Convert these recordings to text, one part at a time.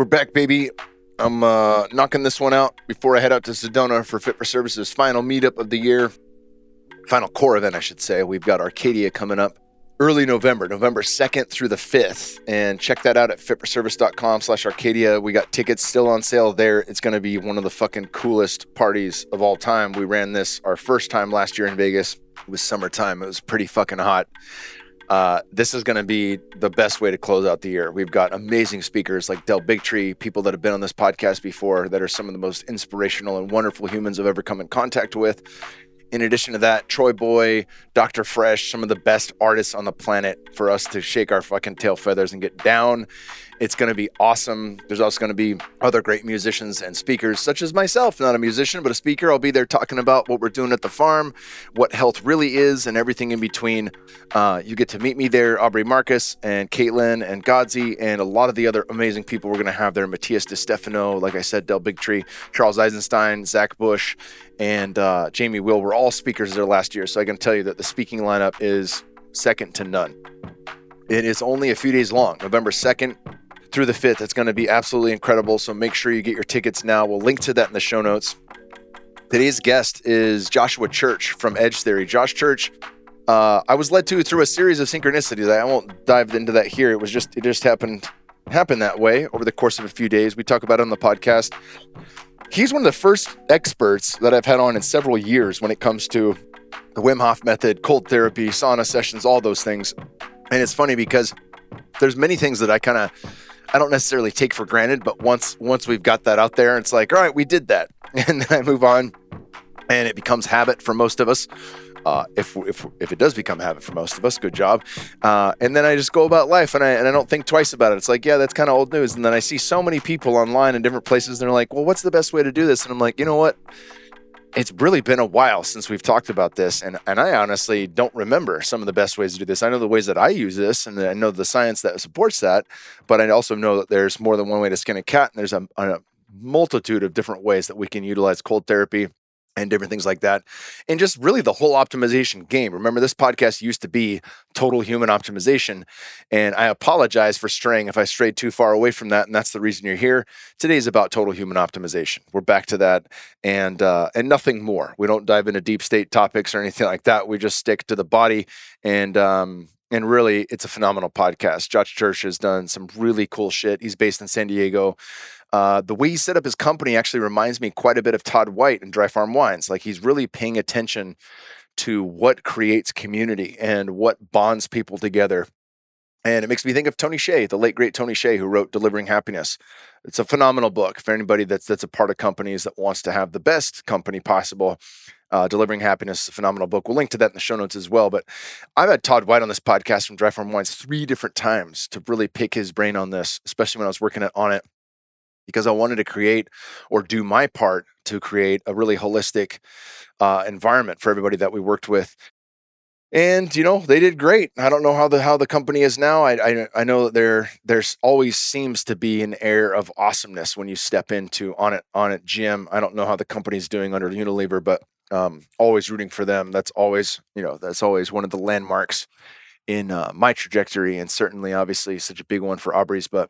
We're back, baby. I'm knocking this one out before I head out to Sedona for Fit for Service's final meetup of the year. Final core event, I should say. We've got Arcadia coming up early November, November 2nd through the 5th. And check that out at fitforservice.com/Arcadia. We got tickets still on sale there. It's going to be one of the fucking coolest parties of all time. We ran this our first time last year in Vegas. It was summertime. It was pretty fucking hot. This is going to be the best way to close out the year. We've got amazing speakers like Del Bigtree, people that have been on this podcast before that are some of the most inspirational and wonderful humans I've ever come in contact with. In addition to that, Troy Boy, Dr. Fresh, some of the best artists on the planet for us to shake our fucking tail feathers and get down. It's going to be awesome. There's also going to be other great musicians and speakers, such as myself, not a musician, but a speaker. I'll be there talking about what we're doing at the farm, what health really is, and everything in between. You get to meet me there, Aubrey Marcus and Caitlin and Godzi, and a lot of the other amazing people we're going to have there. Matias DiStefano, like I said, Del Bigtree, Charles Eisenstein, Zach Bush, and Jamie Will were all speakers there last year. So I can tell you that the speaking lineup is second to none. It is only a few days long, November 2nd through the 5th. It's going to be absolutely incredible. So make sure you get your tickets now. We'll link to that in the show notes. Today's guest is Joshua Church from Edge Theory. Josh Church, I was led to through a series of synchronicities. I won't dive into that here. It just happened that way over the course of a few days. We talk about it on the podcast. He's one of the first experts that I've had on in several years when it comes to the Wim Hof method, cold therapy, sauna sessions, all those things. And it's funny because there's many things that I don't necessarily take for granted, but once we've got that out there, it's like, all right, we did that. And then I move on and it becomes habit for most of us. If it does become habit for most of us, good job. And then I just go about life and I don't think twice about it. It's like, yeah, that's kind of old news. And then I see so many people online in different places. They're like, well, what's the best way to do this? And I'm like, you know what? It's really been a while since we've talked about this. And I honestly don't remember some of the best ways to do this. I know the ways that I use this and I know the science that supports that, but I also know that there's more than one way to skin a cat. And there's a multitude of different ways that we can utilize cold therapy and different things like that. And just really the whole optimization game. Remember, this podcast used to be total human optimization. And I apologize for straying if I strayed too far away from that. And that's the reason you're here. Today's about total human optimization. We're back to that and nothing more. We don't dive into deep state topics or anything like that. We just stick to the body. And really, it's a phenomenal podcast. Josh Church has done some really cool shit. He's based in San Diego. The way he set up his company actually reminds me quite a bit of Todd White and Dry Farm Wines. Like, he's really paying attention to what creates community and what bonds people together. And it makes me think of Tony Hsieh, the late, great Tony Hsieh, who wrote Delivering Happiness. It's a phenomenal book for anybody that's a part of companies that wants to have the best company possible. Delivering Happiness is a phenomenal book. We'll link to that in the show notes as well. But I've had Todd White on this podcast from Dry Farm Wines 3 different times to really pick his brain on this, especially when I was working on it, because I wanted to create or do my part to create a really holistic environment for everybody that we worked with. And, you know, they did great. I don't know how the company is now. I know that there's always seems to be an air of awesomeness when you step into On It Gym. I don't know how the company's doing under Unilever, but always rooting for them. That's always one of the landmarks in my trajectory, and certainly, obviously, such a big one for Aubrey's. But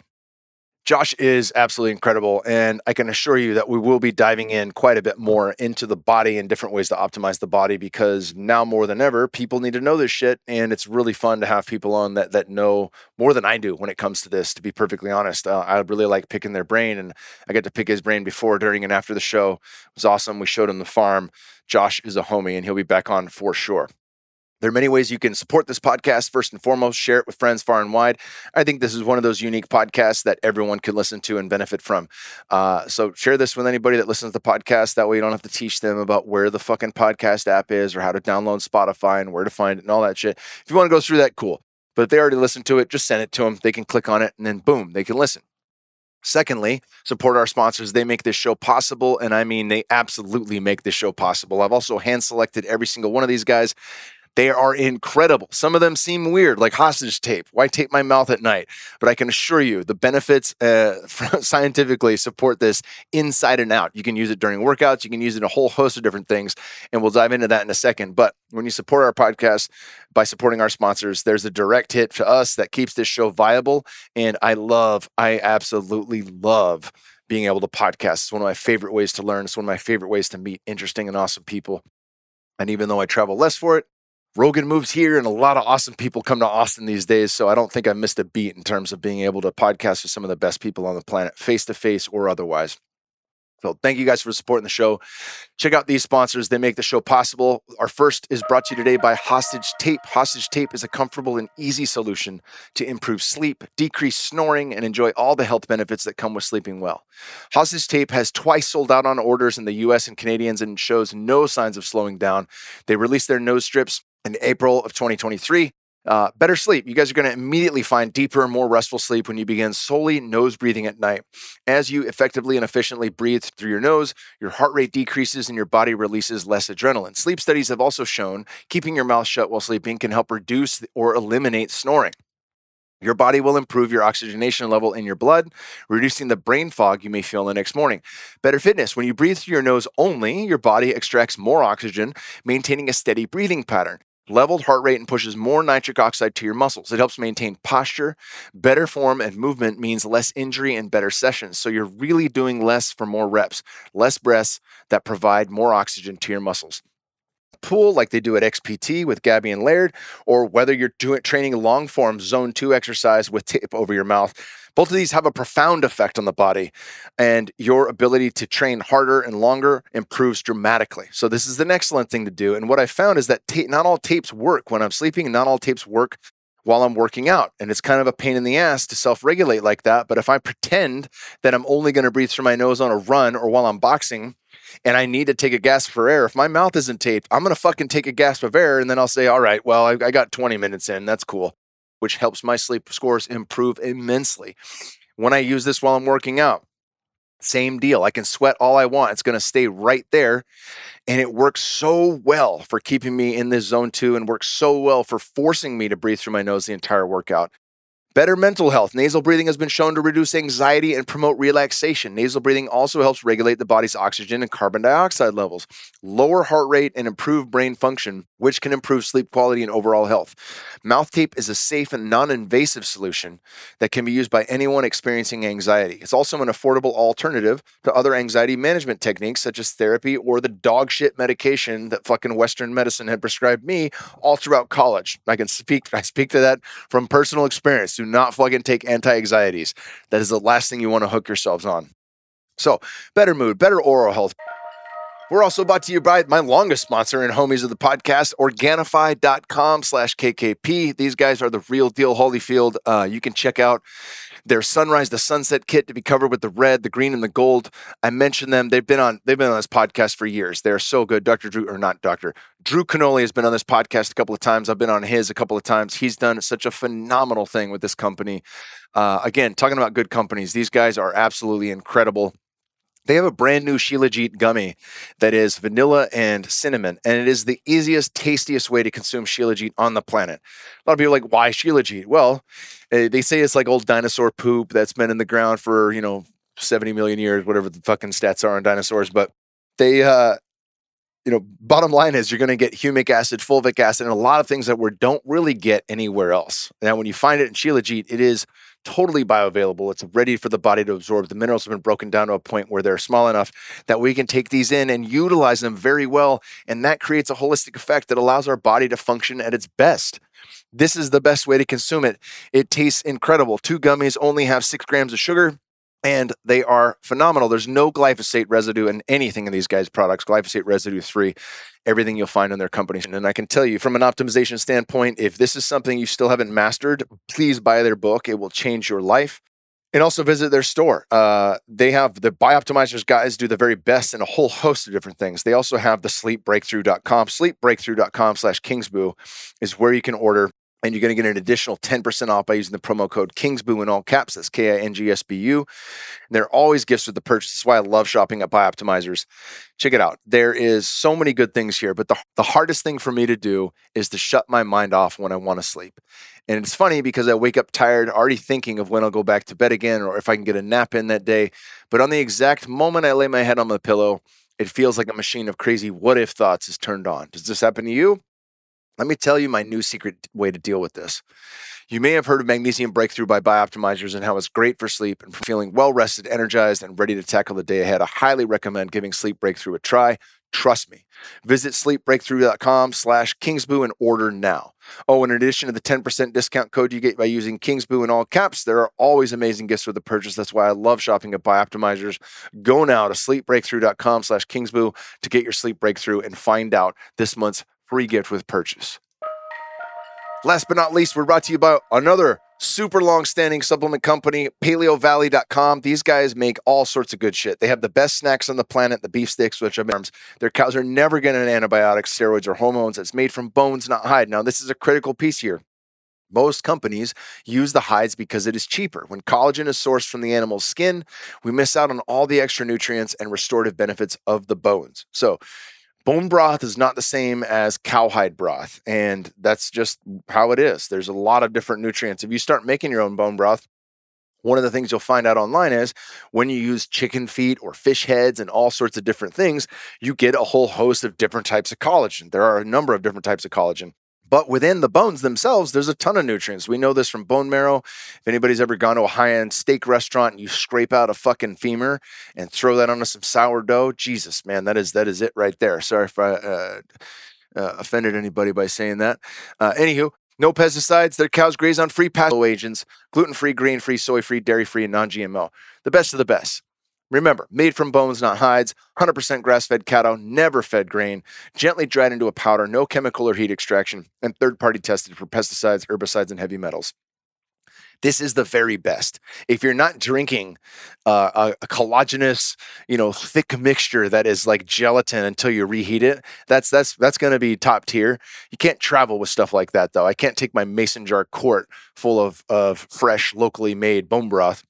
Josh is absolutely incredible, and I can assure you that we will be diving in quite a bit more into the body and different ways to optimize the body, because now more than ever, people need to know this shit, and it's really fun to have people on that know more than I do when it comes to this, to be perfectly honest. I really like picking their brain, and I get to pick his brain before, during, and after the show. It was awesome. We showed him the farm. Josh is a homie, and he'll be back on for sure. There are many ways you can support this podcast. First and foremost, share it with friends far and wide. I think this is one of those unique podcasts that everyone can listen to and benefit from. So share this with anybody that listens to the podcast. That way you don't have to teach them about where the fucking podcast app is or how to download Spotify and where to find it and all that shit. If you want to go through that, cool. But if they already listened to it, just send it to them. They can click on it and then boom, they can listen. Secondly, support our sponsors. They make this show possible. And I mean, they absolutely make this show possible. I've also hand-selected every single one of these guys. They are incredible. Some of them seem weird, like Hostage Tape. Why tape my mouth at night? But I can assure you the benefits scientifically support this inside and out. You can use it during workouts. You can use it in a whole host of different things. And we'll dive into that in a second. But when you support our podcast by supporting our sponsors, there's a direct hit to us that keeps this show viable. And I absolutely love being able to podcast. It's one of my favorite ways to learn. It's one of my favorite ways to meet interesting and awesome people. And even though I travel less for it, Rogan moves here and a lot of awesome people come to Austin these days. So I don't think I missed a beat in terms of being able to podcast with some of the best people on the planet, face to face or otherwise. So thank you guys for supporting the show. Check out these sponsors. They make the show possible. Our first is brought to you today by Hostage Tape. Hostage Tape is a comfortable and easy solution to improve sleep, decrease snoring, and enjoy all the health benefits that come with sleeping well. Hostage Tape has twice sold out on orders in the US and Canadians and shows no signs of slowing down. They released their nose strips in April of 2023. Better sleep. You guys are going to immediately find deeper, more restful sleep when you begin solely nose breathing at night. As you effectively and efficiently breathe through your nose, your heart rate decreases and your body releases less adrenaline. Sleep studies have also shown keeping your mouth shut while sleeping can help reduce or eliminate snoring. Your body will improve your oxygenation level in your blood, reducing the brain fog you may feel the next morning. Better fitness. When you breathe through your nose only, your body extracts more oxygen, maintaining a steady breathing pattern. Leveled heart rate and pushes more nitric oxide to your muscles. It helps maintain posture. Better form and movement means less injury and better sessions. So you're really doing less for more reps, less breaths that provide more oxygen to your muscles. Pool like they do at XPT with Gabby and Laird, or whether you're training long form zone 2 exercise with tape over your mouth. Both of these have a profound effect on the body, and your ability to train harder and longer improves dramatically. So this is an excellent thing to do. And what I found is that not all tapes work when I'm sleeping, and not all tapes work while I'm working out. And it's kind of a pain in the ass to self-regulate like that. But if I pretend that I'm only going to breathe through my nose on a run or while I'm boxing, and I need to take a gasp for air, if my mouth isn't taped, I'm going to fucking take a gasp of air. And then I'll say, all right, well, I got 20 minutes in. That's cool. Which helps my sleep scores improve immensely. When I use this while I'm working out, same deal. I can sweat all I want. It's going to stay right there. And it works so well for keeping me in this zone 2 and works so well for forcing me to breathe through my nose the entire workout. Better mental health. Nasal breathing has been shown to reduce anxiety and promote relaxation. Nasal breathing also helps regulate the body's oxygen and carbon dioxide levels, lower heart rate, and improve brain function, which can improve sleep quality and overall health. Mouth tape is a safe and non-invasive solution that can be used by anyone experiencing anxiety. It's also an affordable alternative to other anxiety management techniques such as therapy or the dog shit medication that fucking Western medicine had prescribed me all throughout college. I speak to that from personal experience. Do not fucking take anti-anxieties. That is the last thing you want to hook yourselves on. So, better mood, better oral health. We're also brought to you by my longest sponsor and homies of the podcast, Organifi.com/KKP. These guys are the real deal, Holyfield. You can check out their sunrise to sunset kit to be covered with the red, the green, and the gold. I mentioned them. They've been on this podcast for years. They're so good. Drew Canoli has been on this podcast a couple of times. I've been on his a couple of times. He's done such a phenomenal thing with this company. Again, talking about good companies, these guys are absolutely incredible. They have a brand new Shilajit gummy that is vanilla and cinnamon, and it is the easiest, tastiest way to consume Shilajit on the planet. A lot of people are like, why Shilajit? Well, they say it's like old dinosaur poop that's been in the ground for, 70 million years, whatever the fucking stats are on dinosaurs. But they, bottom line is you're going to get humic acid, fulvic acid, and a lot of things that we don't really get anywhere else. Now, when you find it in Shilajit, it is totally bioavailable. It's ready for the body to absorb. The minerals have been broken down to a point where they're small enough that we can take these in and utilize them very well. And that creates a holistic effect that allows our body to function at its best. This is the best way to consume it. It tastes incredible. 2 gummies only have 6 grams of sugar. And they are phenomenal. There's no glyphosate residue in anything in these guys' products. Glyphosate residue free, everything you'll find in their company. And I can tell you from an optimization standpoint, if this is something you still haven't mastered, please buy their book. It will change your life. And also visit their store. They have the Bioptimizers guys do the very best in a whole host of different things. They also have the sleepbreakthrough.com. Sleepbreakthrough.com/Kingsboo is where you can order And you're going to get an additional 10% off by using the promo code KINGSBOO in all caps. That's KINGSBU. And there are always gifts with the purchase. That's why I love shopping at Bioptimizers. Check it out. There is so many good things here, but the hardest thing for me to do is to shut my mind off when I want to sleep. And it's funny because I wake up tired, already thinking of when I'll go back to bed again or if I can get a nap in that day. But on the exact moment I lay my head on the pillow, it feels like a machine of crazy what-if thoughts is turned on. Does this happen to you? Let me tell you my new secret way to deal with this. You may have heard of Magnesium Breakthrough by Bioptimizers and how it's great for sleep and for feeling well-rested, energized, and ready to tackle the day ahead. I highly recommend giving Sleep Breakthrough a try. Trust me. Visit sleepbreakthrough.com/KingsBoo and order now. Oh, in addition to the 10% discount code you get by using KingsBoo in all caps, there are always amazing gifts with the purchase. That's why I love shopping at Bioptimizers. Go now to sleepbreakthrough.com/KingsBoo to get your Sleep Breakthrough and find out this month's free gift with purchase. Last but not least, we're brought to you by another super long-standing supplement company, PaleoValley.com. These guys make all sorts of good shit. They have the best snacks on the planet, the beef sticks, which I'm arms. Their cows are never getting antibiotics, steroids, or hormones. It's made from bones, not hide. Now, this is a critical piece here. Most companies use the hides because it is cheaper. When collagen is sourced from the animal's skin, we miss out on all the extra nutrients and restorative benefits of the bones. So, bone broth is not the same as cowhide broth, and that's just how it is. There's a lot of different nutrients. If you start making your own bone broth, one of the things you'll find out online is when you use chicken feet or fish heads and all sorts of different things, you get a whole host of different types of collagen. There are a number of different types of collagen. But within the bones themselves, there's a ton of nutrients. We know this from bone marrow. If anybody's ever gone to a high-end steak restaurant and you scrape out a fucking femur and throw that onto some sourdough, Jesus, man, that is it right there. Sorry if I offended anybody by saying that. Anywho, no pesticides. Their cows graze on free pasture agents, gluten-free, grain-free, soy-free, dairy-free, and non-GMO. The best of the best. Remember, made from bones, not hides, 100% grass-fed cattle, never fed grain, gently dried into a powder, no chemical or heat extraction, and third-party tested for pesticides, herbicides, and heavy metals. This is the very best. If you're not drinking a collagenous, thick mixture that is like gelatin until you reheat it, that's going to be top tier. You can't travel with stuff like that, though. I can't take my mason jar quart full of fresh, locally made bone broth.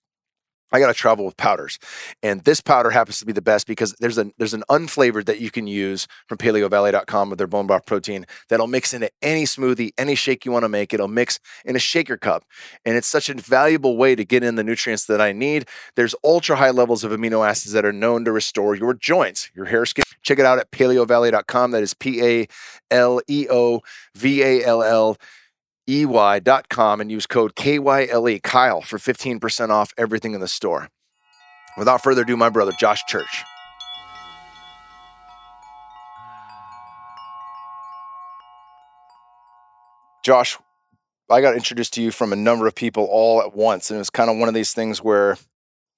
I got to travel with powders, and this powder happens to be the best because there's an unflavored that you can use from PaleoValley.com with their bone broth protein that'll mix into any smoothie, any shake you want to make. It'll mix in a shaker cup, and it's such a valuable way to get in the nutrients that I need. There's ultra high levels of amino acids that are known to restore your joints, your hair, skin. Check it out at PaleoValley.com. That is PaleoValley.com and use code KYLE Kyle for 15% off everything in the store. Without further ado, my brother Josh Church. Josh, I got introduced to you from a number of people all at once, and it was kind of one of these things where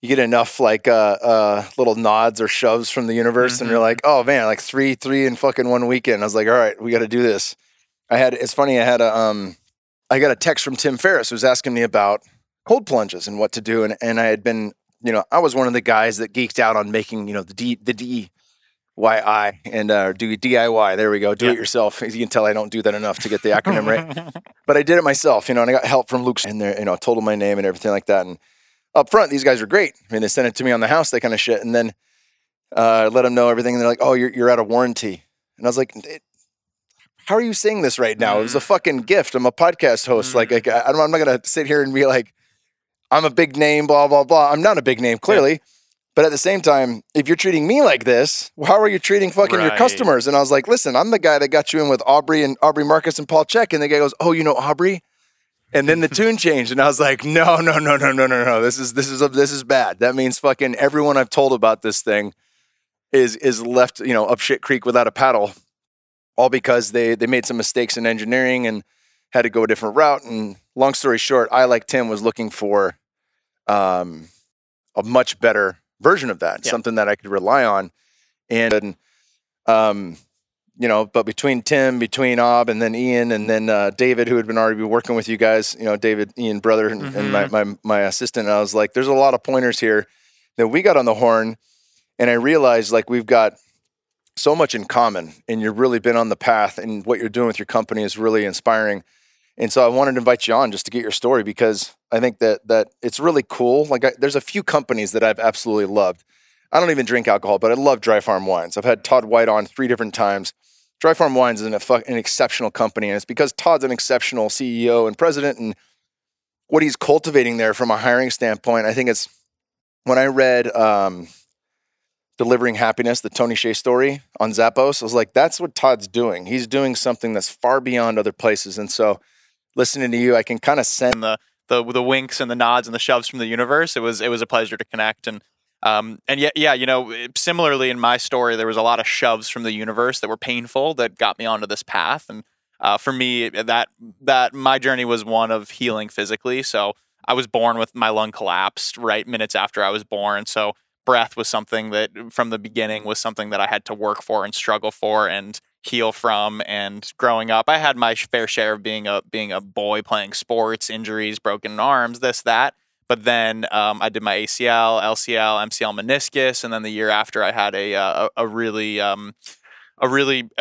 you get enough like little nods or shoves from the universe, and you're like, oh man, like three in fucking one weekend. I was like, all right, we got to do this. I got a text from Tim Ferriss who was asking me about cold plunges and what to do. And I had been, I was one of the guys that geeked out on making, the DIY and do DIY. There we go. Do it yourself. As you can tell, I don't do that enough to get the acronym right. But I did it myself, and I got help from Luke and there, I told him my name and everything like that. And up front, these guys are great. I mean, they sent it to me on the house, that kind of shit. And then let them know everything. And they're like, oh, you're out of warranty. And I was like, how are you saying this right now? It was a fucking gift. I'm a podcast host. Like I'm not going to sit here and be like, I'm a big name, blah, blah, blah. I'm not a big name, clearly. Yeah. But at the same time, if you're treating me like this, how are you treating fucking your customers? And I was like, listen, I'm the guy that got you in with Aubrey Marcus and Paul Check. And the guy goes, oh, you know Aubrey? And then the tune changed, and I was like, no. This is bad. That means fucking everyone I've told about this thing is left, up shit creek without a paddle. All because they made some mistakes in engineering and had to go a different route. And long story short, I, like Tim, was looking for a much better version of that, something that I could rely on. And, but between Tim, between Ob, and then Ian, and then David, who had been working with you guys, David, Ian, brother, and my assistant, I was like, there's a lot of pointers here that we got on the horn. And I realized, like, we've got so much in common, and you've really been on the path, and what you're doing with your company is really inspiring. And so I wanted to invite you on just to get your story, because I think that it's really cool. Like, there's a few companies that I've absolutely loved. I don't even drink alcohol, but I love Dry Farm Wines. I've had Todd White on 3 different times. Dry Farm Wines is an exceptional company, and it's because Todd's an exceptional CEO and president, and what he's cultivating there from a hiring standpoint, I think it's, when I read Delivering Happiness, the Tony Hsieh story on Zappos, I was like, that's what Todd's doing. He's doing something that's far beyond other places. And so listening to you, I can kind of sense the winks and the nods and the shoves from the universe. It was a pleasure to connect. And yeah, you know, similarly in my story, there was a lot of shoves from the universe that were painful that got me onto this path. And for me, that my journey was one of healing physically. So I was born with my lung collapsed right minutes after I was born. So breath was something that from the beginning was something that I had to work for and struggle for and heal from. And growing up, I had my fair share of being a boy playing sports, injuries, broken arms, this, that. But then I did my ACL, LCL, MCL, meniscus, and then the year after, I had a really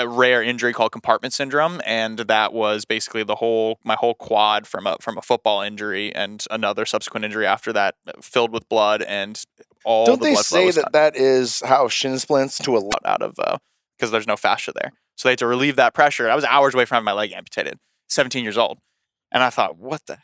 rare injury called compartment syndrome, and that was basically my whole quad from a football injury and another subsequent injury after that, filled with blood and all. Don't the blood flow. Don't they say that is how shin splints to a lot out of because there's no fascia there, so they had to relieve that pressure. I was hours away from having my leg amputated, 17 years old. And I thought, what the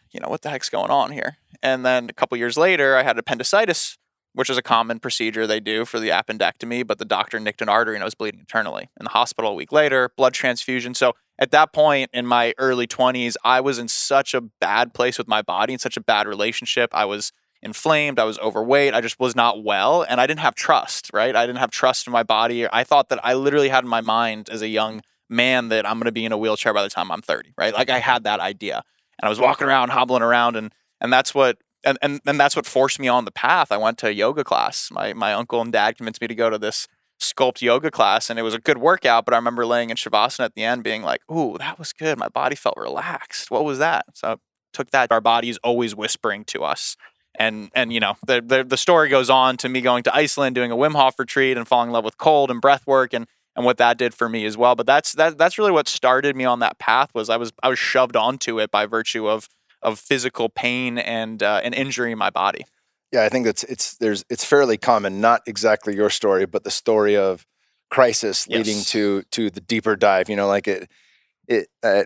heck's going on here? And then a couple years later, I had appendicitis, which is a common procedure they do for the appendectomy, but the doctor nicked an artery and I was bleeding internally. In the hospital a week later, blood transfusion. So at that point in my early 20s, I was in such a bad place with my body, in such a bad relationship. I was inflamed. I was overweight. I just was not well. And I didn't have trust, right? I didn't have trust in my body. I thought that I literally had in my mind as a young man that I'm going to be in a wheelchair by the time I'm 30, right? Like I had that idea. And I was walking around, hobbling around, and that's what and that's what forced me on the path. I went to a yoga class. My uncle and dad convinced me to go to this sculpt yoga class, and it was a good workout. But I remember laying in shavasana at the end, being like, "Ooh, that was good. My body felt relaxed. What was that?" So I took that. Our body is always whispering to us, and you know the story goes on to me going to Iceland, doing a Wim Hof retreat, and falling in love with cold and breath work, and what that did for me as well. But that's really what started me on that path. Was I was shoved onto it by virtue of physical pain and an injury in my body. Yeah, I think it's fairly common. Not exactly your story, but the story of crisis leading to the deeper dive. You know, like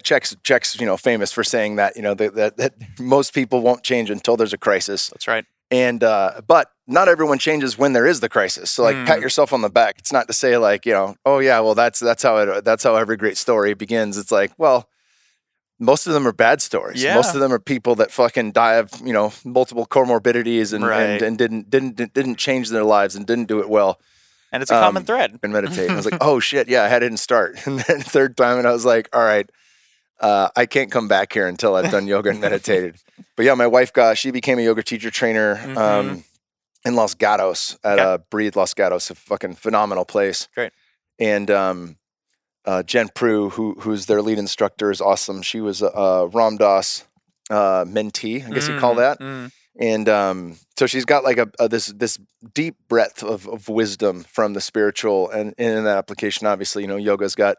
Czech's, you know, famous for saying that, you know, that most people won't change until there's a crisis. That's right. And but not everyone changes when there is the crisis. So like pat yourself on the back. It's not to say like, you know, oh yeah, well that's how every great story begins. It's like, well, most of them are bad stories. Yeah. Most of them are people that fucking die of, you know, multiple comorbidities and didn't change their lives and didn't do it well. And it's a common thread. And meditate. And I was like, oh shit, yeah, I didn't start. And then third time, and I was like, all right. I can't come back here until I've done yoga and meditated. But yeah, my wife, she became a yoga teacher trainer in Los Gatos at Breathe Los Gatos, a fucking phenomenal place. Great. And Jen Prue, who's their lead instructor, is awesome. She was a Ram Dass mentee, I guess you call that. And so she's got like this deep breadth of wisdom from the spiritual, and in that application, obviously, you know, yoga's got.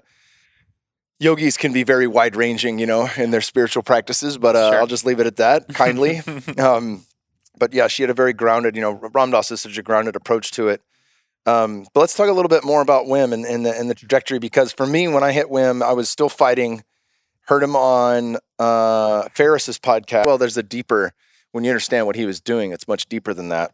Yogis can be very wide-ranging, you know, in their spiritual practices, but sure. I'll just leave it at that, kindly. But yeah, she had a very grounded, you know, Ram Dass has such a grounded approach to it. But let's talk a little bit more about Wim and the trajectory, because for me, when I hit Wim, I was still fighting. Heard him on Ferriss's podcast. Well, there's a deeper, when you understand what he was doing, it's much deeper than that.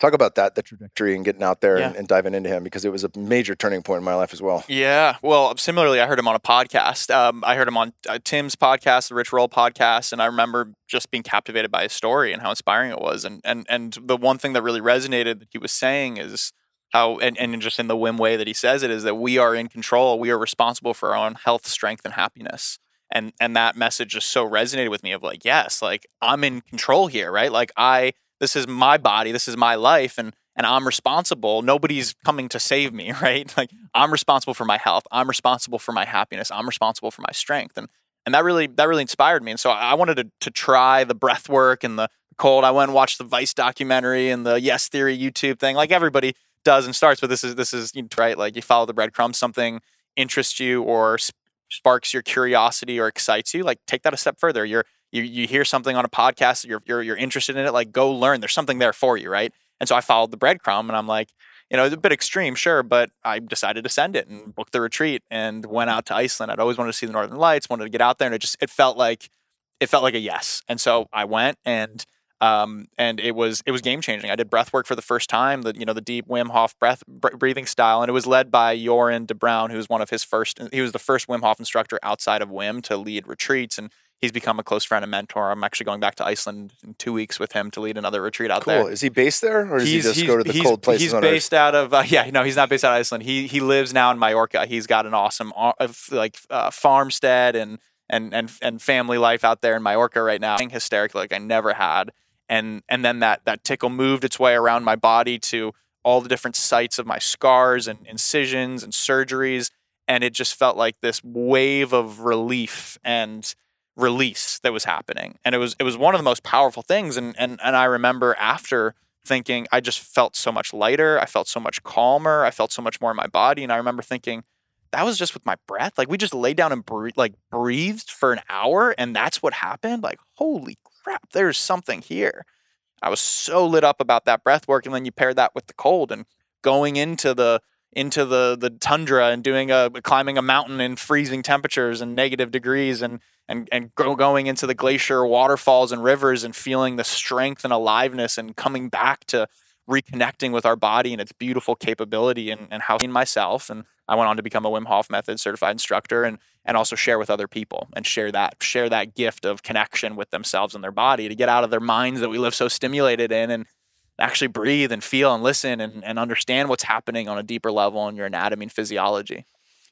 Talk about that, the trajectory and getting out there and diving into him, because it was a major turning point in my life as well. Yeah. Well, similarly, I heard him on a podcast. I heard him on Tim's podcast, the Rich Roll podcast. And I remember just being captivated by his story and how inspiring it was. And the one thing that really resonated that he was saying is how, and just in the Wim way that he says it, is that we are in control. We are responsible for our own health, strength, and happiness. And that message just so resonated with me of like, yes, like I'm in control here, right? Like this is my body, this is my life, and I'm responsible. Nobody's coming to save me, right? Like I'm responsible for my health. I'm responsible for my happiness. I'm responsible for my strength. And that really inspired me. And so I wanted to try the breath work and the cold. I went and watched the Vice documentary and the Yes Theory YouTube thing, like everybody does and starts, but this is right? Like you follow the breadcrumbs, something interests you or sparks your curiosity or excites you, like take that a step further. You hear something on a podcast, you're interested in it, like go learn. There's something there for you, right? And so I followed the breadcrumb, and I'm like, you know, it's a bit extreme, sure, but I decided to send it and booked the retreat and went out to Iceland. I'd always wanted to see the Northern Lights, wanted to get out there, and it felt like a yes. And so I went, and it was game changing. I did breath work for the first time, the deep Wim Hof breathing style, and it was led by Joran de Brown, who was the first Wim Hof instructor outside of Wim to lead retreats, and he's become a close friend and mentor. I'm actually going back to Iceland in 2 weeks with him to lead another retreat out there. Cool. Is he based there, or does he just go to the cold places? He's based out of he's not based out of Iceland. He lives now in Majorca. He's got an awesome farmstead and family life out there in Majorca right now. Hysterical, like I never had. And then that tickle moved its way around my body to all the different sites of my scars and incisions and surgeries, and it just felt like this wave of relief and release that was happening. And it was one of the most powerful things. And I remember after thinking, I just felt so much lighter. I felt so much calmer. I felt so much more in my body. And I remember thinking, that was just with my breath. Like we just laid down and breathed for an hour, and that's what happened. Like, holy crap, there's something here. I was so lit up about that breath work. And then you pair that with the cold and going into the tundra and climbing a mountain in freezing temperatures and negative degrees and going into the glacier waterfalls and rivers and feeling the strength and aliveness and coming back to reconnecting with our body and its beautiful capability and how in myself. And I went on to become a Wim Hof Method certified instructor and also share with other people and share that gift of connection with themselves and their body to get out of their minds that we live so stimulated in and actually breathe and feel and listen and understand what's happening on a deeper level in your anatomy and physiology.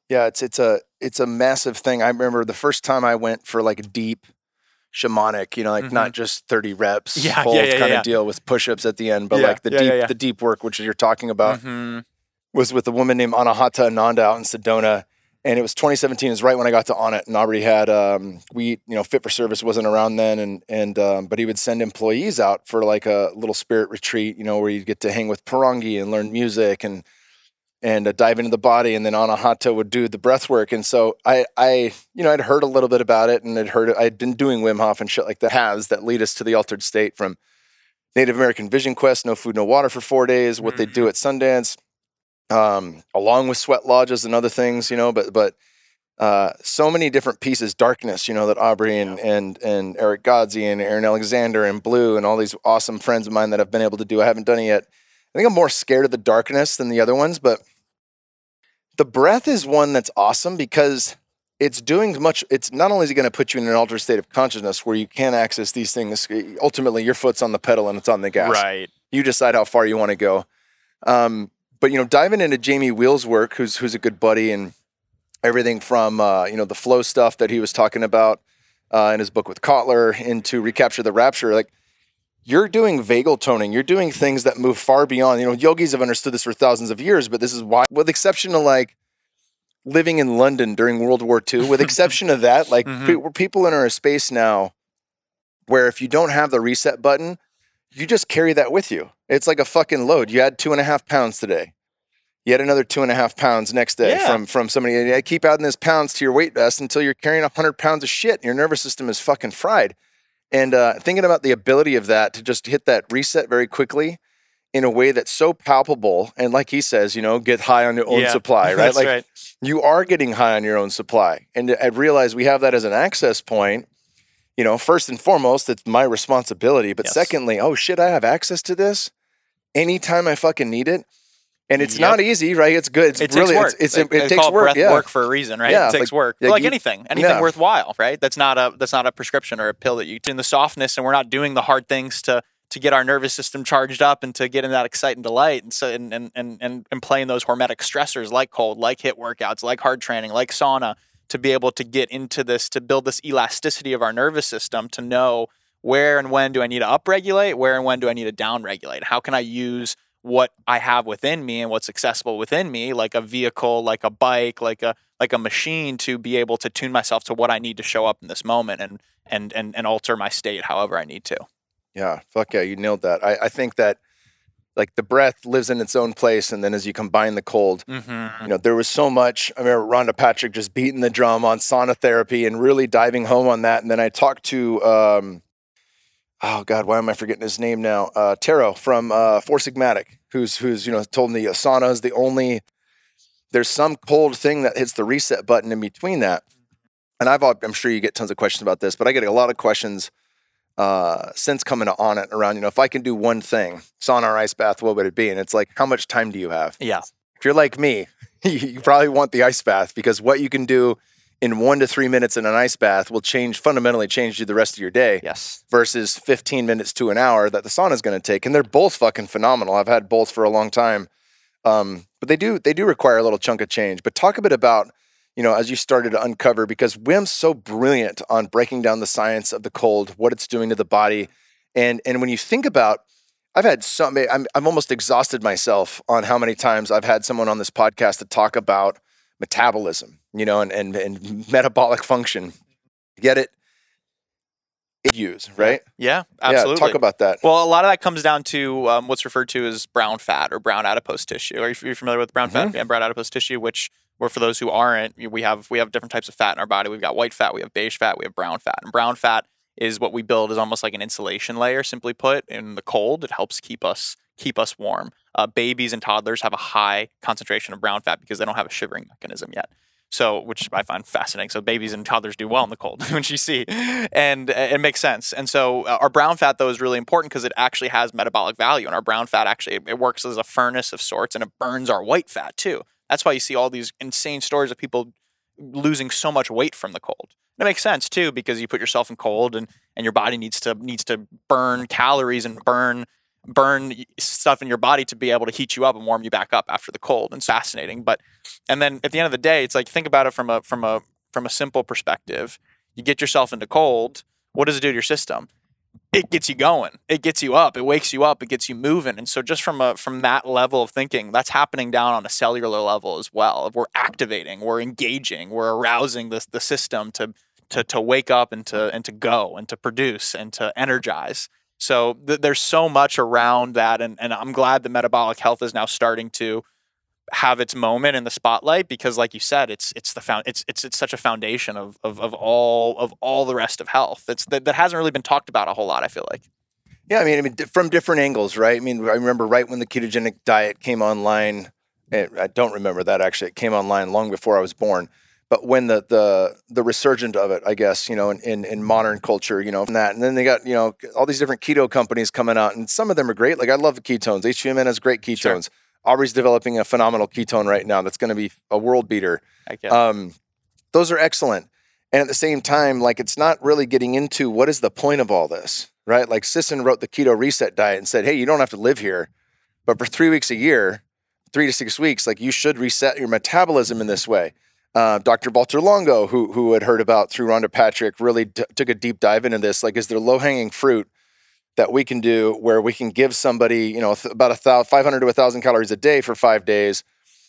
Yeah, it's a massive thing. I remember the first time I went for like a deep shamanic, not just 30 reps, kind of deal with push-ups at the end, but the deep work, which you're talking about, was with a woman named Anahata Ananda out in Sedona. And it was 2017. It was right when I got to On It, and Aubrey had Fit for Service wasn't around then, but he would send employees out for like a little spirit retreat, where you get to hang with Parangi and learn music and dive into the body, and then Anahata would do the breath work. And so I'd heard a little bit about it, and I'd been doing Wim Hof and shit like that. Paths that lead us to the altered state from Native American Vision Quest, no food, no water for 4 days, what they do at Sundance. Along with sweat lodges and other things, but so many different pieces, darkness, that Aubrey and Eric Godzi and Aaron Alexander and Blue and all these awesome friends of mine that I've been able to do. I haven't done it yet. I think I'm more scared of the darkness than the other ones, but the breath is one that's awesome because it's doing much. It's not only is it going to put you in an altered state of consciousness where you can access these things. Ultimately, your foot's on the pedal and it's on the gas. Right. You decide how far you want to go. But, diving into Jamie Will's work, who's a good buddy, and everything from, the flow stuff that he was talking about in his book with Kotler into Recapture the Rapture, like you're doing vagal toning. You're doing things that move far beyond, yogis have understood this for thousands of years, but this is why, with exception of like living in London during World War II, with exception of that, like people are in a space now where if you don't have the reset button, you just carry that with you. It's like a fucking load. You had 2.5 pounds today. You had another 2.5 pounds next day from somebody. And I keep adding those pounds to your weight vest until you're carrying 100 pounds of shit. And your nervous system is fucking fried. And thinking about the ability of that to just hit that reset very quickly in a way that's so palpable. And like he says, get high on your own supply, right? That's like right. You are getting high on your own supply. And I realize we have that as an access point. First and foremost, it's my responsibility. But secondly, oh shit, I have access to this anytime I fucking need it. And it's not easy, right? It's good. It's really, work. It takes work. Breath work for a reason, right? Yeah, it takes work. Like anything worthwhile, right? That's not a prescription or a pill that you do in the softness, and we're not doing the hard things to get our nervous system charged up and to get in that excite and delight. And so, and playing those hormetic stressors like cold, like HIIT workouts, like hard training, like sauna, to be able to get into this, to build this elasticity of our nervous system, to know where and when do I need to upregulate, where and when do I need to downregulate? How can I use what I have within me and what's accessible within me, like a vehicle, like a bike, like a machine, to be able to tune myself to what I need to show up in this moment and alter my state however I need to. Yeah, fuck yeah, you nailed that. I think that like the breath lives in its own place. And then as you combine the cold, mm-hmm. you know, there was so much. I remember Rhonda Patrick just beating the drum on sauna therapy and really diving home on that. And then I talked to, oh God, why am I forgetting his name now? Taro from Four Sigmatic, who's you know, told me sauna is the only, there's some cold thing that hits the reset button in between that. And I'm sure you get tons of questions about this, but I get a lot of questions since coming on it around, you know, if I can do one thing, sauna or ice bath, what would it be? And it's like, how much time do you have? Yeah. If you're like me, you probably want the ice bath, because what you can do in 1 to 3 minutes in an ice bath will fundamentally change you the rest of your day. Yes. Versus 15 minutes to an hour that the sauna is going to take. And they're both fucking phenomenal. I've had both for a long time. But they do require a little chunk of change. But talk a bit about, you know, as you started to uncover, because Wim's so brilliant on breaking down the science of the cold, what it's doing to the body. And when you think about, I'm almost exhausted myself on how many times I've had someone on this podcast to talk about metabolism, you know, and metabolic function. Get it? Use, right? Yeah, absolutely. Yeah, talk about that. Well, a lot of that comes down to what's referred to as brown fat or brown adipose tissue. Are you familiar with brown mm-hmm. fat? Yeah, brown adipose tissue, which, or for those who aren't, we have different types of fat in our body. We've got white fat, we have beige fat, we have brown fat. And brown fat is what we build as almost like an insulation layer, simply put, in the cold. It helps keep us warm. Babies and toddlers have a high concentration of brown fat because they don't have a shivering mechanism yet. So, which I find fascinating. So babies and toddlers do well in the cold, which you see, and it makes sense. And so our brown fat, though, is really important because it actually has metabolic value. And our brown fat actually, it works as a furnace of sorts, and it burns our white fat too. That's why you see all these insane stories of people losing so much weight from the cold. And it makes sense too, because you put yourself in cold, and your body needs to burn calories and burn stuff in your body to be able to heat you up and warm you back up after the cold. And it's fascinating. But, and then at the end of the day, it's like, think about it from a simple perspective. You get yourself into cold. What does it do to your system? It gets you going. It gets you up. It wakes you up. It gets you moving. And so just from that level of thinking, that's happening down on a cellular level as well. We're activating, we're engaging, we're arousing the system to wake up and to go and to produce and to energize. So there's so much around that, and I'm glad that metabolic health is now starting to have its moment in the spotlight, because, like you said, it's such a foundation of all the rest of health. That hasn't really been talked about a whole lot, I feel like. Yeah, I mean, from different angles, right? I mean, I remember right when the ketogenic diet came online. I don't remember that actually. It came online long before I was born. But when the resurgent of it, I guess, you know, in modern culture, you know, from that. And then they got, you know, all these different keto companies coming out, and some of them are great. Like, I love the ketones. HVMN has great ketones. Sure. Aubrey's developing a phenomenal ketone right now that's going to be a world beater. Those are excellent. And at the same time, like, it's not really getting into what is the point of all this, right? Like, Sisson wrote the Keto Reset Diet and said, hey, you don't have to live here, but for 3 to 6 weeks, like, you should reset your metabolism in this way. Dr. Walter Longo, who had heard about through Rhonda Patrick, really took a deep dive into this. Like, is there low-hanging fruit that we can do where we can give somebody, you know, about 500 to 1,000 calories a day for 5 days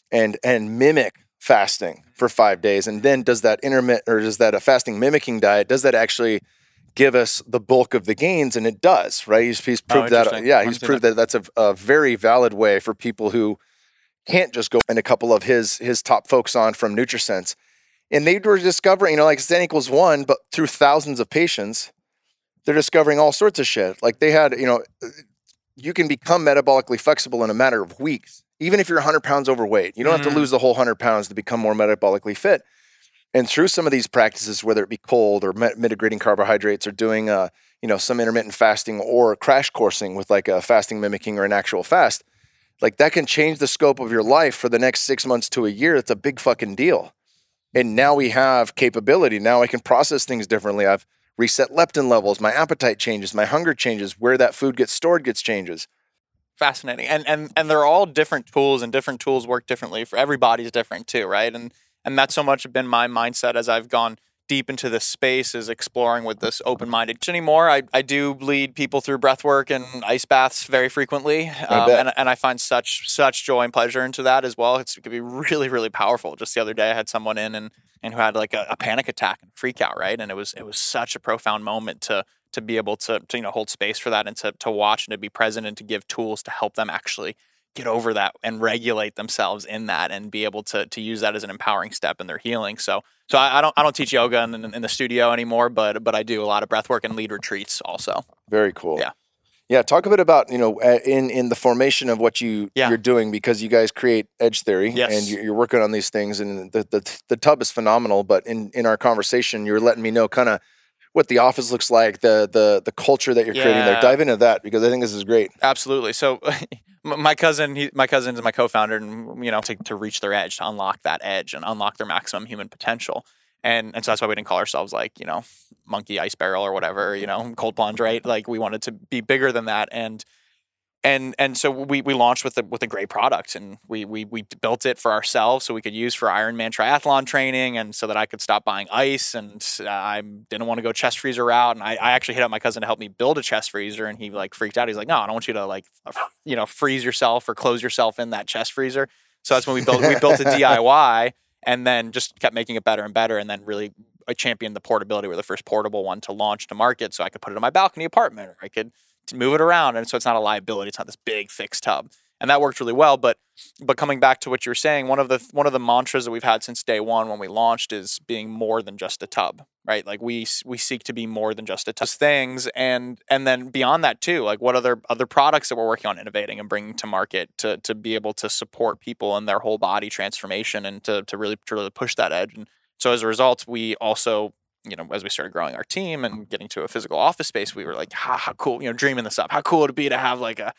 and mimic fasting for 5 days? And then does that a fasting mimicking diet, does that actually give us the bulk of the gains? And it does, right? He's proved that. Yeah, he's proved that that's a very valid way for people who can't just go. And a couple of his top folks on from NutriSense, and they were discovering, you know, like it's N equals 1, but through thousands of patients, they're discovering all sorts of shit. Like, they had, you know, you can become metabolically flexible in a matter of weeks, even if you're 100 pounds overweight. You don't have to lose the whole 100 pounds to become more metabolically fit. And through some of these practices, whether it be cold or mitigating carbohydrates, or doing, you know, some intermittent fasting or crash coursing with like a fasting mimicking or an actual fast, like, that can change the scope of your life for the next 6 months to a year. That's a big fucking deal. And now we have capability. Now I can process things differently. I've reset leptin levels. My appetite changes. My hunger changes. Where that food gets stored changes. Fascinating. And they're all different tools, and different tools work differently. For everybody's different too, right? And that's so much been my mindset as I've gone deep into this space, is exploring with this open-minded anymore. I do lead people through breath work and ice baths very frequently. And I find such joy and pleasure into that as well. It could be really, really powerful. Just the other day I had someone in and who had like a panic attack and freak out, right? And it was such a profound moment to to be able to hold space for that and to watch and to be present and to give tools to help them actually get over that and regulate themselves in that and be able to use that as an empowering step in their healing. So I don't teach yoga in the studio anymore, but I do a lot of breath work and lead retreats also. Very cool. Yeah. Yeah. Talk a bit about, in the formation of what you're doing, because you guys create Edge Theory and you're working on these things, and the tub is phenomenal. But in our conversation, you were letting me know kind of what the office looks like, the culture that you're creating there. Dive into that, because I think this is great. Absolutely. So my cousin is my co-founder, and to reach their edge, to unlock that edge and unlock their maximum human potential. And so that's why we didn't call ourselves Monkey Ice Barrel or whatever, Cold Plunge, right? Like, we wanted to be bigger than that. And so we launched with a great product, and we built it for ourselves so we could use for Ironman triathlon training, and so that I could stop buying ice, and I didn't want to go chest freezer route. And I actually hit up my cousin to help me build a chest freezer, and he freaked out. He's like, "No, I don't want you to freeze yourself or close yourself in that chest freezer." So that's when we built a DIY, and then just kept making it better and better, and then really championed the portability. We're the first portable one to launch to market, so I could put it in my balcony apartment, or I could move it around, and so it's not a liability. It's not this big fixed tub, and that worked really well. But coming back to what you're saying, one of the mantras that we've had since day one when we launched is being more than just a tub, right? Like, we seek to be more than just a tub. Those things, and then beyond that too, like, what other products that we're working on innovating and bringing to market to be able to support people in their whole body transformation and to really push that edge. And so as a result, we also, as we started growing our team and getting to a physical office space, we were like, how cool, dreaming this up. How cool it'd be to have an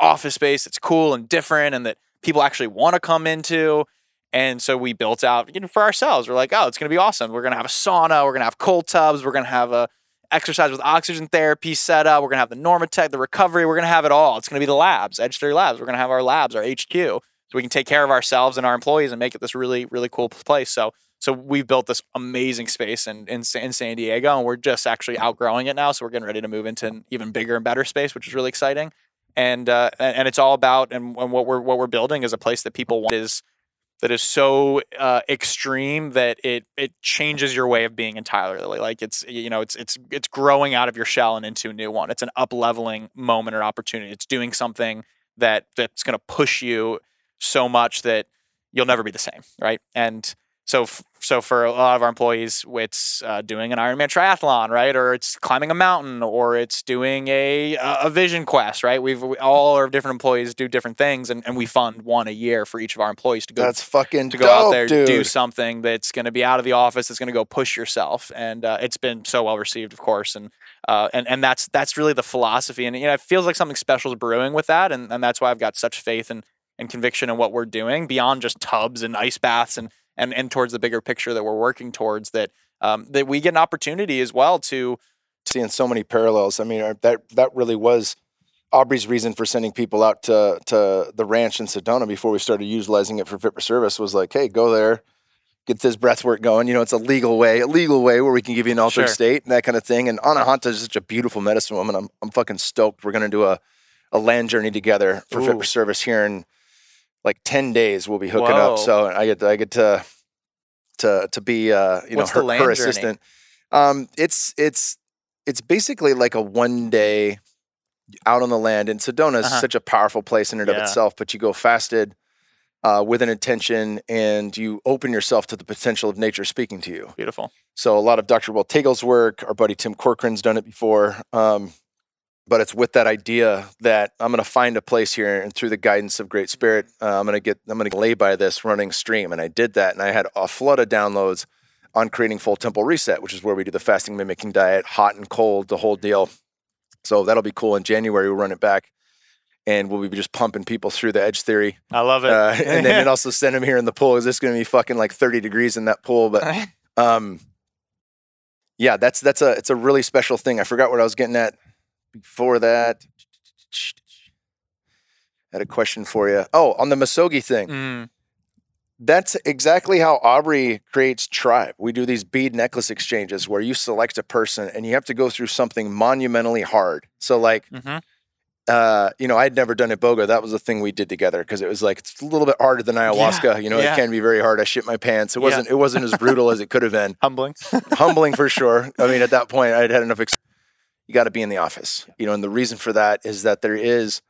office space that's cool and different and that people actually want to come into. And so we built out, for ourselves, we're like, oh, it's going to be awesome. We're going to have a sauna. We're going to have cold tubs. We're going to have a exercise with oxygen therapy set up. We're going to have the Normatec, the recovery. We're going to have it all. It's going to be the labs, Edge Theory Labs. We're going to have our labs, our HQ, so we can take care of ourselves and our employees and make it this really, really cool place. So we've built this amazing space in San Diego, and we're just actually outgrowing it now. So we're getting ready to move into an even bigger and better space, which is really exciting. And it's all about, and what we're building is a place that people want that is so extreme that it changes your way of being entirely. Like, it's growing out of your shell and into a new one. It's an up-leveling moment or opportunity. It's doing something that's going to push you so much that you'll never be the same, right? And So for a lot of our employees, it's doing an Ironman triathlon, right? Or it's climbing a mountain, or it's doing a vision quest, right? We all our different employees do different things, and we fund one a year for each of our employees to go. That's fucking dope, out there, dude. Do something that's going to be out of the office, that's going to go push yourself, and it's been so well received, of course, and that's really the philosophy, and it feels like something special is brewing with that, and that's why I've got such faith and conviction in what we're doing beyond just tubs and ice baths and towards the bigger picture that we're working towards, that we get an opportunity as well to see in so many parallels. I mean, that really was Aubrey's reason for sending people out to the ranch in Sedona before we started utilizing it for Fit for Service, was like, hey, go there, get this breath work going. It's a legal way where we can give you an altered state and that kind of thing. And Anahata is such a beautiful medicine woman. I'm fucking stoked. We're going to do a land journey together for Fit for Service here in 10 days. We'll be hooking up. So I get to be, her assistant. It's basically like a one day out on the land, and Sedona is such a powerful place in and of itself, but you go fasted, with an intention, and you open yourself to the potential of nature speaking to you. Beautiful. So a lot of Dr. Will Tegel's work, our buddy Tim Corcoran's done it before. But it's with that idea that I'm going to find a place here, and through the guidance of Great Spirit, I'm going to lay by this running stream. And I did that, and I had a flood of downloads on creating Full Temple Reset, which is where we do the fasting mimicking diet, hot and cold, the whole deal. So that'll be cool. In January, we'll run it back, and we'll be just pumping people through the Edge Theory. I love it. And then also send them here in the pool, because it's going to be fucking 30 degrees in that pool. But yeah, it's a really special thing. I forgot what I was getting at. Before that, I had a question for you. Oh, on the Masogi thing. That's exactly how Aubrey creates Tribe. We do these bead necklace exchanges where you select a person and you have to go through something monumentally hard. So I'd never done Iboga. That was the thing we did together, because it was it's a little bit harder than ayahuasca. It can be very hard. I shit my pants. It wasn't as brutal as it could have been. Humbling for sure. I mean, at that point I'd had enough experience. you got to be in the office. You know, and the reason for that is that there's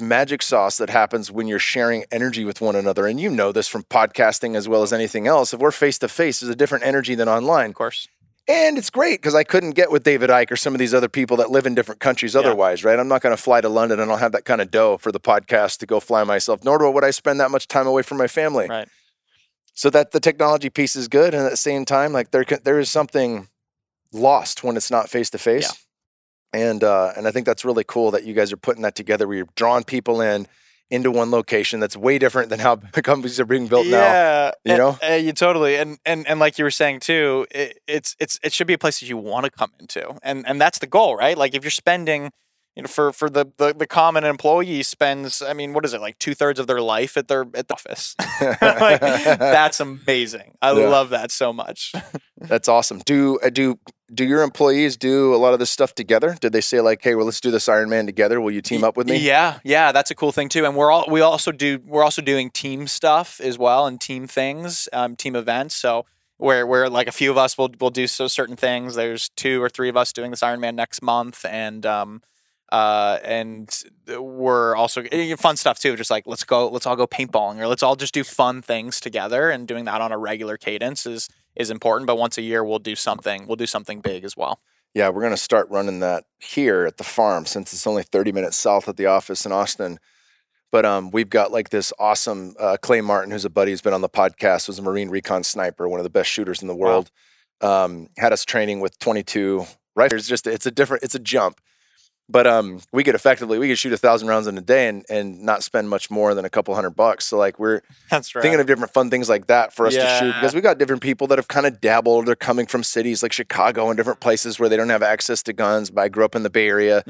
magic sauce that happens when you're sharing energy with one another. And you know this from podcasting as well as anything else. If we're face-to-face, there's a different energy than online. Of course. And it's great because I couldn't get with David Icke or some of these other people that live in different countries otherwise, right? I'm not going to fly to London. I don't have that kind of dough for the podcast to go fly myself, nor would I spend that much time away from my family. Right. So that the technology piece is good. And at the same time, like there is something lost when it's not face-to-face. Yeah. And I think that's really cool that you guys are putting that together where you're drawing people in into one location that's way different than how companies are being built now. You totally. And like you were saying too, it should be a place that you want to come into. And that's the goal, right? Like if you're spending, you know, for the common employee spends, I mean, what is it? Like 2/3 of their life at the office. Like, that's amazing. I love that so much. That's awesome. Do your employees do a lot of this stuff together? Did they say like, hey, well, let's do this Ironman together. Will you team up with me? Yeah. That's a cool thing too. And we're also doing team stuff as well and team things, team events. So where like a few of us will do so certain things. There's 2 or 3 of us doing this Ironman next month. And we're also fun stuff too. Just like, let's all go paintballing or let's all just do fun things together, and doing that on a regular cadence is important. But once a year we'll do something big as well. Yeah. We're going to start running that here at the farm since it's only 30 minutes south of the office in Austin. But, we've got like this awesome, Clay Martin, who's a buddy who's been on the podcast, was a Marine recon sniper, one of the best shooters in the world. Wow. Had us training with 22 rifles. It's a jump. But we could shoot 1,000 rounds in a day and not spend much more than a couple $100. So like we're thinking of different fun things like that for us to shoot, because we got different people that have kind of dabbled. They're coming from cities like Chicago and different places where they don't have access to guns. But I grew up in the Bay Area,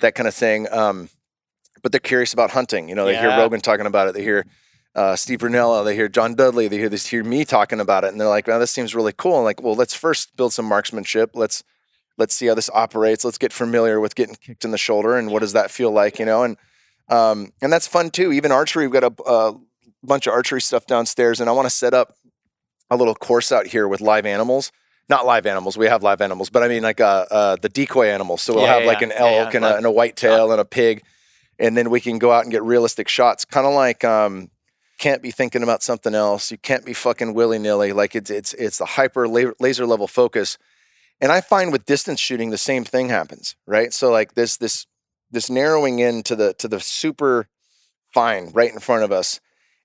that kind of thing. But they're curious about hunting. You know, they hear Rogan talking about it. They hear Steve Brunella. They hear John Dudley. They hear me talking about it. And they're like, wow, this seems really cool. And like, well, let's first build some marksmanship. Let's see how this operates. Let's get familiar with getting kicked in the shoulder and what does that feel like, you know? And that's fun too. Even archery, we've got a bunch of archery stuff downstairs, and I want to set up a little course out here with live animals. Not live animals. We have live animals, but I mean like the decoy animals. So we'll have like an elk and a whitetail and a pig, and then we can go out and get realistic shots. Kind of like can't be thinking about something else. You can't be fucking willy-nilly. Like it's the hyper laser level focus. And I find with distance shooting, the same thing happens, right? So like this narrowing in to the super fine right in front of us.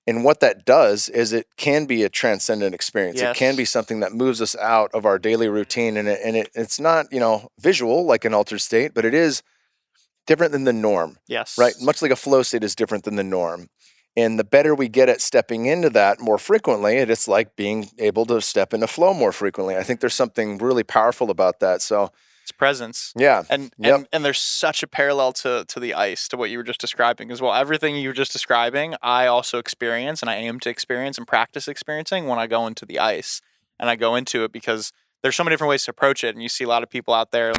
And what that does is it can be a transcendent experience. Yes. It can be something that moves us out of our daily routine. And it's not, you know, visual like an altered state, but it is different than the norm. Yes. Right? Much like a flow state is different than the norm. And the better we get at stepping into that more frequently, it's like being able to step into flow more frequently. I think there's something really powerful about that. So it's presence. Yeah. And there's such a parallel to the ice, to what you were just describing as well. Everything you were just describing, I also experience, and I aim to experience and practice experiencing when I go into the ice. And I go into it because there's so many different ways to approach it. And you see a lot of people out there,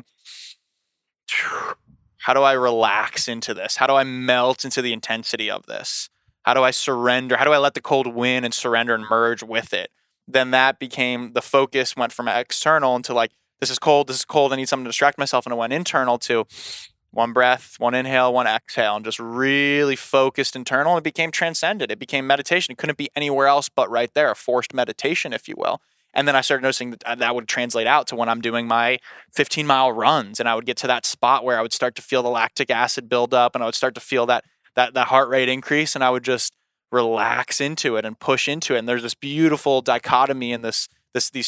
how do I relax into this? How do I melt into the intensity of this? How do I surrender? How do I let the cold win and surrender and merge with it? Then that became the focus, went from external into like, this is cold, I need something to distract myself. And it went internal to one breath, one inhale, one exhale, and just really focused internal. It became transcendent. It became meditation. It couldn't be anywhere else but right there, a forced meditation, if you will. And then I started noticing that would translate out to when I'm doing my 15-mile runs, and I would get to that spot where I would start to feel the lactic acid build up, and I would start to feel that heart rate increase, and I would just relax into it and push into it. And there's this beautiful dichotomy in these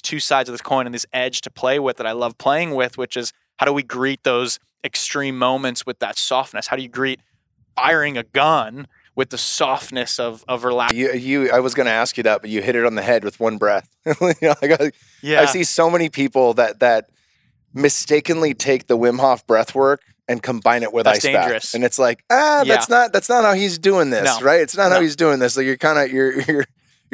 two sides of this coin and this edge to play with that I love playing with, which is how do we greet those extreme moments with that softness? How do you greet firing a gun with the softness of relax? I was going to ask you that, but you hit it on the head with one breath. You know, I see so many people that mistakenly take the Wim Hof breath work and combine it with ice bath. And it's like, that's not how he's doing this, right? It's not how he's doing this. Like you're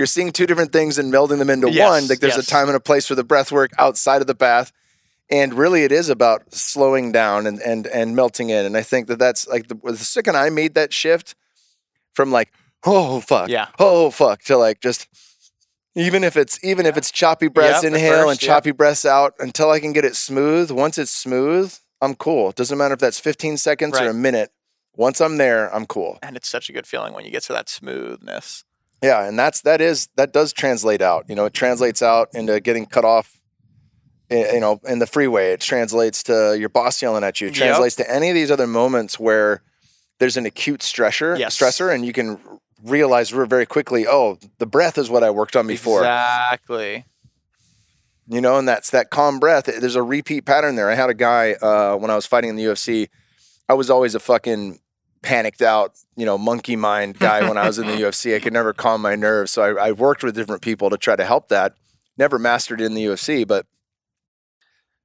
seeing two different things and melding them into one. Like there's a time and a place for the breath work outside of the bath. And really it is about slowing down and melting in. And I think that's like the second I made that shift from like, oh fuck to like, just even if it's choppy breaths inhale and choppy breaths out, until I can get it smooth. Once it's smooth, I'm cool. Doesn't matter if that's 15 seconds or a minute. Once I'm there, I'm cool. And it's such a good feeling when you get to that smoothness. Yeah. And that does translate out, it translates out into getting cut off, in the freeway. It translates to your boss yelling at you. It translates to any of these other moments where there's an acute stressor and you can realize very quickly, oh, the breath is what I worked on before. Exactly. And that's that calm breath. There's a repeat pattern there. I had a guy, when I was fighting in the UFC, I was always a fucking panicked out, monkey mind guy when I was in the UFC. I could never calm my nerves. So I worked with different people to try to help that. Never mastered it in the UFC, but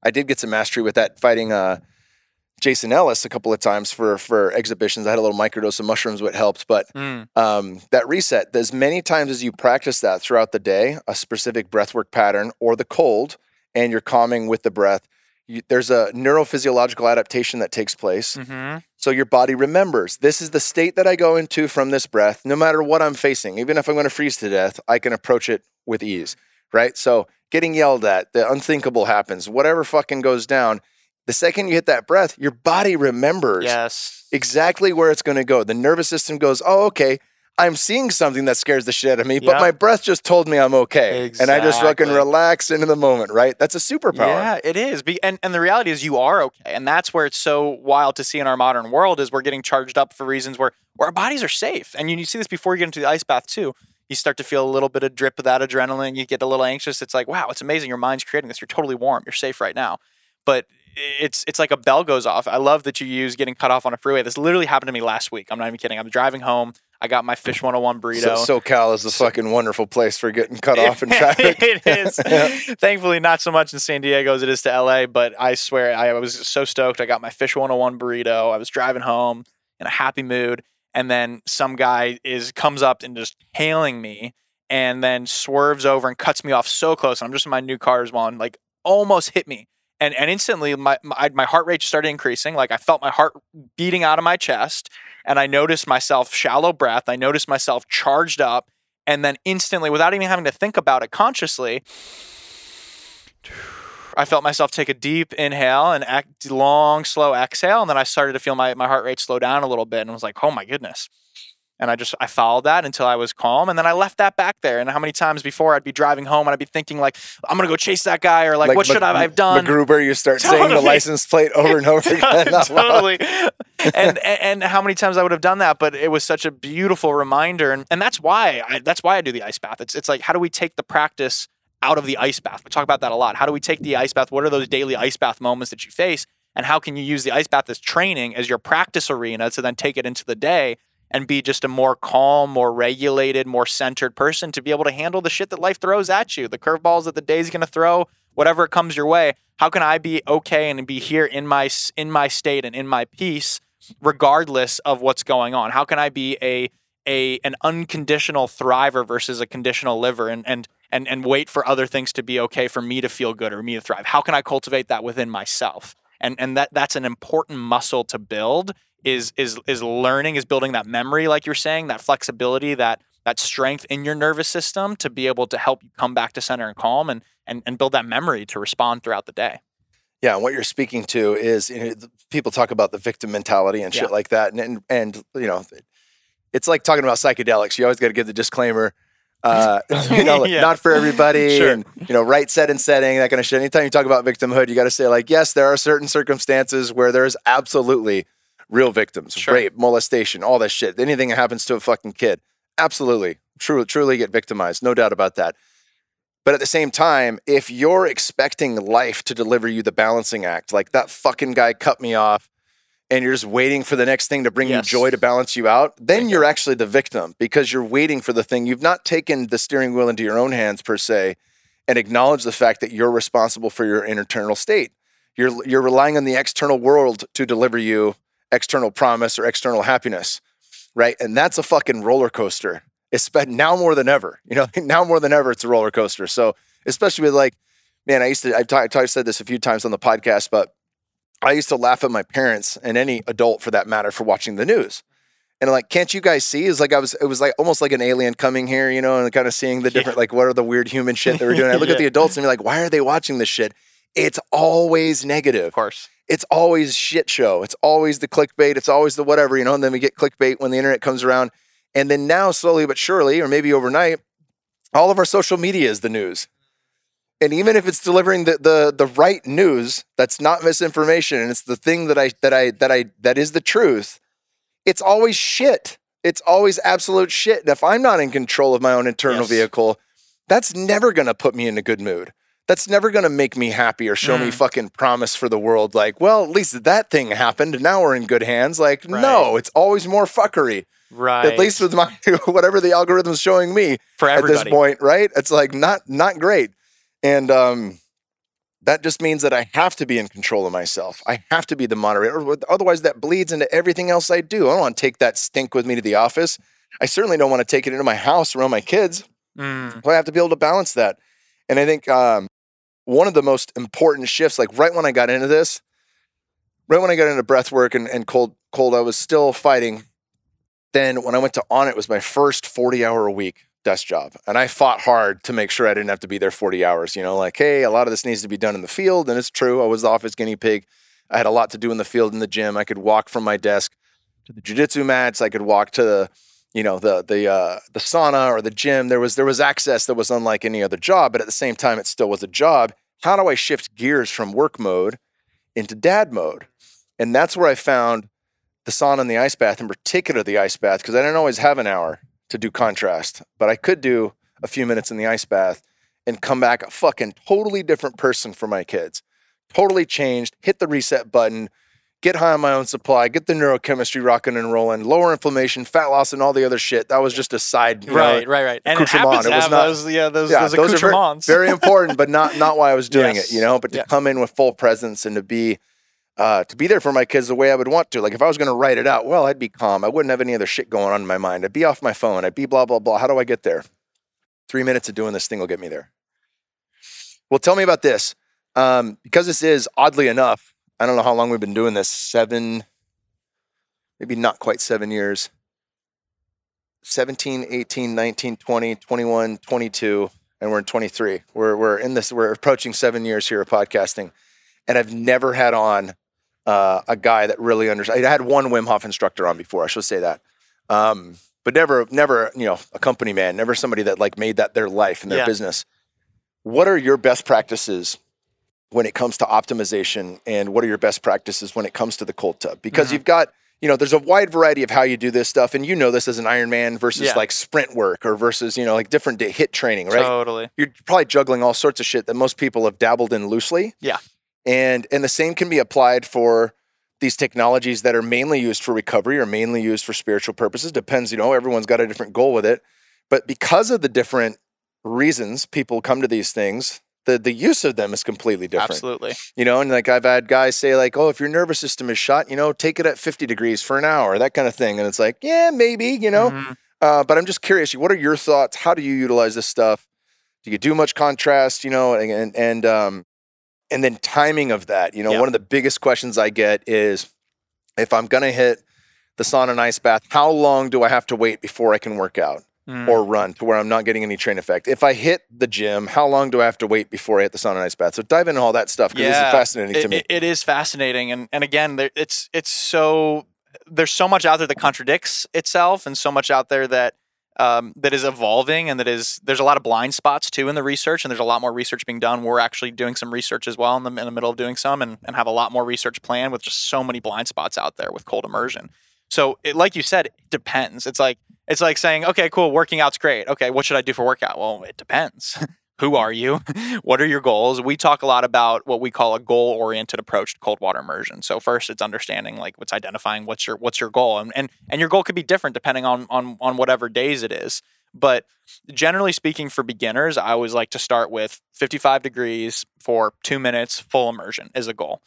I did get some mastery with that fighting Jason Ellis a couple of times for exhibitions. I had a little microdose of mushrooms, what helped. But that reset, as many times as you practice that throughout the day, a specific breathwork pattern or the cold, and you're calming with the breath, there's a neurophysiological adaptation that takes place. Mm-hmm. So your body remembers, this is the state that I go into from this breath. No matter what I'm facing, even if I'm going to freeze to death, I can approach it with ease, right? So getting yelled at, the unthinkable happens, whatever fucking goes down. The second you hit that breath, your body remembers exactly where it's going to go. The nervous system goes, oh, okay, I'm seeing something that scares the shit out of me, but my breath just told me I'm okay. Exactly. And I just fucking relax into the moment, right? That's a superpower. Yeah, it is. And the reality is you are okay. And that's where it's so wild to see in our modern world is we're getting charged up for reasons where our bodies are safe. And you see this before you get into the ice bath too. You start to feel a little bit of drip of that adrenaline. You get a little anxious. It's like, wow, it's amazing. Your mind's creating this. You're totally warm. You're safe right now. But it's like a bell goes off. I love that you use getting cut off on a freeway. This literally happened to me last week. I'm not even kidding. I'm driving home. I got my Fish 101 burrito. SoCal is the fucking wonderful place for getting cut off in traffic. It is. Yeah. Thankfully, not so much in San Diego as it is to LA, but I swear I was so stoked. I got my Fish 101 burrito. I was driving home in a happy mood. And then some guy comes up and just hailing me and then swerves over and cuts me off so close. And I'm just in my new car as well and like almost hit me. And instantly my heart rate started increasing. Like I felt my heart beating out of my chest and I noticed myself shallow breath. I noticed myself charged up and then instantly without even having to think about it consciously, I felt myself take a deep inhale and long, slow exhale. And then I started to feel my heart rate slow down a little bit and was like, oh my goodness. And I followed that until I was calm. And then I left that back there. And how many times before I'd be driving home and I'd be thinking like, I'm going to go chase that guy or like what should I have done? MacGruber, you start saying the license plate over and over again. Totally. and how many times I would have done that, but it was such a beautiful reminder. And that's why I do the ice bath. It's like, how do we take the practice out of the ice bath? We talk about that a lot. How do we take the ice bath? What are those daily ice bath moments that you face? And how can you use the ice bath as training, as your practice arena to then take it into the day and be just a more calm, more regulated, more centered person to be able to handle the shit that life throws at you, the curveballs that the day's going to throw, whatever comes your way. How can I be okay and be here in my state and in my peace, regardless of what's going on? How can I be an unconditional thriver versus a conditional liver and wait for other things to be okay for me to feel good or me to thrive? How can I cultivate that within myself? And that's an important muscle to build. Is learning, is building that memory, like you're saying, that flexibility, that strength in your nervous system to be able to help you come back to center and calm and build that memory to respond throughout the day. Yeah. And what you're speaking to is people talk about the victim mentality and shit like that. And it's like talking about psychedelics. You always got to give the disclaimer, not for everybody and, right set and setting, that kind of shit. Anytime you talk about victimhood, you got to say like, yes, there are certain circumstances where there's absolutely real victims, rape, molestation, all that shit. Anything that happens to a fucking kid, absolutely, truly get victimized. No doubt about that. But at the same time, if you're expecting life to deliver you the balancing act, like that fucking guy cut me off and you're just waiting for the next thing to bring you joy to balance you out, then you're actually the victim because you're waiting for the thing. You've not taken the steering wheel into your own hands per se and acknowledged the fact that you're responsible for your internal state. You're relying on the external world to deliver you external promise or external happiness, right? And that's a fucking roller coaster. It's now more than ever, now more than ever, it's a roller coaster. So especially with like, man, I've said this a few times on the podcast, but I used to laugh at my parents and any adult for that matter for watching the news. And like, can't you guys see? It was like almost like an alien coming here, and kind of seeing the different, like what are the weird human shit that we're doing? I look at the adults and be like, why are they watching this shit? it's always negative. Of course. It's always shit show. It's always the clickbait. It's always the whatever, you know, and then we get clickbait when the internet comes around. And then now slowly but surely, or maybe overnight, all of our social media is the news. And even if it's delivering the right news, that's not misinformation, and it's the thing that is the truth, it's always shit. It's always absolute shit. And if I'm not in control of my own internal vehicle, that's never going to put me in a good mood. That's never going to make me happy or show me fucking promise for the world. Like, well, at least that thing happened. Now we're in good hands. Like, no, it's always more fuckery. Right. At least with my whatever the algorithm's showing me for everybody at this point, right? It's like not great. And that just means that I have to be in control of myself. I have to be the moderator. Otherwise, that bleeds into everything else I do. I don't want to take that stink with me to the office. I certainly don't want to take it into my house around my kids. But I have to be able to balance that. And I think one of the most important shifts, like right when I got into this, right when I got into breath work and cold, I was still fighting. Then when I went to On It, was my first 40-hour-a-week desk job. And I fought hard to make sure I didn't have to be there 40 hours. You know, like, hey, a lot of this needs to be done in the field. And it's true. I was the office guinea pig. I had a lot to do in the field, in the gym. I could walk from my desk to the jiu-jitsu mats. I could walk to the, you know, the sauna or the gym. There was access that was unlike any other job, but at the same time, it still was a job. How do I shift gears from work mode into dad mode? And that's where I found the sauna and the ice bath, in particular the ice bath, because I didn't always have an hour to do contrast, but I could do a few minutes in the ice bath and come back a fucking totally different person for my kids. Totally changed, hit the reset button, get high on my own supply, get the neurochemistry rocking and rolling, lower inflammation, fat loss, and all the other shit. That was just a side, right. And it happens to have those accoutrements. Very, very important, but not why I was doing it, you know. But to come in with full presence and to be there for my kids the way I would want to. Like if I was going to write it out, well, I'd be calm. I wouldn't have any other shit going on in my mind. I'd be off my phone. I'd be blah blah blah. How do I get there? 3 minutes of doing this thing will get me there. Well, tell me about this, because this is oddly enough. I don't know how long we've been doing this, 7 years, 17, 18, 19, 20, 21, 22, and we're in 23. We're in this, we're approaching 7 years here of podcasting. And I've never had on a guy that really understands. I had one Wim Hof instructor on before, I should say that. But never, you know, a company man, never somebody that like made that their life and their business. What are your best practices when it comes to optimization, and what are your best practices when it comes to the cold tub? Because you've got, you know, there's a wide variety of how you do this stuff, and you know this as an Ironman versus like sprint work or versus, you know, like different HIIT training, right? Totally. You're probably juggling all sorts of shit that most people have dabbled in loosely. Yeah. And the same can be applied for these technologies that are mainly used for recovery or mainly used for spiritual purposes. Depends, you know, everyone's got a different goal with it. But because of the different reasons people come to these things, the use of them is completely different. Absolutely. You know, and like I've had guys say like, oh, if your nervous system is shot, you know, take it at 50 degrees for an hour, that kind of thing. And it's like, yeah, maybe, you know, but I'm just curious, what are your thoughts? How do you utilize this stuff? Do you do much contrast, you know, and then timing of that? You know, one of the biggest questions I get is if I'm going to hit the sauna and ice bath, how long do I have to wait before I can work out? Or run to where I'm not getting any train effect? If I hit the gym, how long do I have to wait before I hit the sauna and ice bath? So dive into all that stuff, because this is fascinating to me. It is fascinating. And again, there's so much out there that contradicts itself, and so much out there that that is evolving, and there's a lot of blind spots too in the research, and there's a lot more research being done. We're actually doing some research as well in the middle of doing some, and have a lot more research planned with just so many blind spots out there with cold immersion. So like you said, it depends. It's like saying, okay, cool, working out's great. Okay, what should I do for workout? Well, it depends. Who are you? What are your goals? We talk a lot about what we call a goal-oriented approach to cold water immersion. So first, it's understanding, like, it's identifying what's your goal. And your goal could be different depending on whatever days it is. But generally speaking, for beginners, I always like to start with 55 degrees for 2 minutes, full immersion is a goal.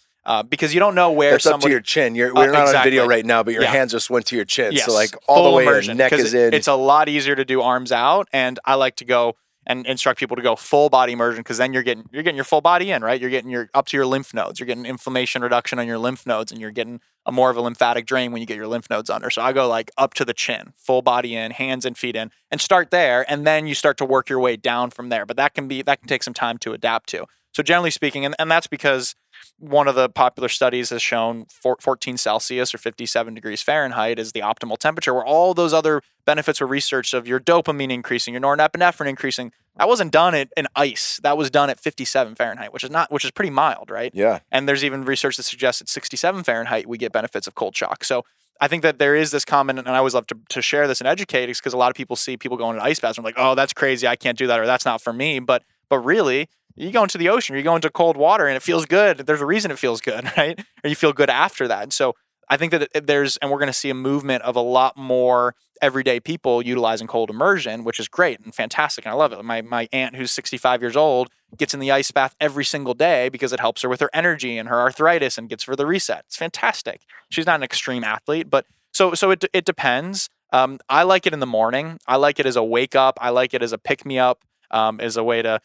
Because you don't know where that's somebody... That's up to your chin. We're not on video right now, but your hands just went to your chin. Yes. So like all full the way immersion, your neck is in. It's a lot easier to do arms out. And I like to go and instruct people to go full body immersion, because then you're getting your full body in, right? You're getting your up to your lymph nodes. You're getting inflammation reduction on your lymph nodes, and you're getting a more of a lymphatic drain when you get your lymph nodes under. So I go like up to the chin, full body in, hands and feet in, and start there. And then you start to work your way down from there. But that can take some time to adapt to. So generally speaking, and that's because one of the popular studies has shown 14 Celsius or 57 degrees Fahrenheit is the optimal temperature, where all those other benefits were researched of your dopamine increasing, your norepinephrine increasing. That wasn't done in ice. That was done at 57 Fahrenheit, which is pretty mild, right? Yeah. And there's even research that suggests at 67 Fahrenheit, we get benefits of cold shock. So I think that there is this common, and I always love to share this and educate, because a lot of people see people going to ice baths and like, oh, that's crazy. I can't do that, or that's not for me. But really, you go into the ocean, or you go into cold water, and it feels good. There's a reason it feels good, right? Or you feel good after that. And so I think that and we're going to see a movement of a lot more everyday people utilizing cold immersion, which is great and fantastic. And I love it. My aunt, who's 65 years old, gets in the ice bath every single day because it helps her with her energy and her arthritis and gets her the reset. It's fantastic. She's not an extreme athlete, but so it depends. I like it in the morning. I like it as a wake up. I like it as a pick me up, as a way to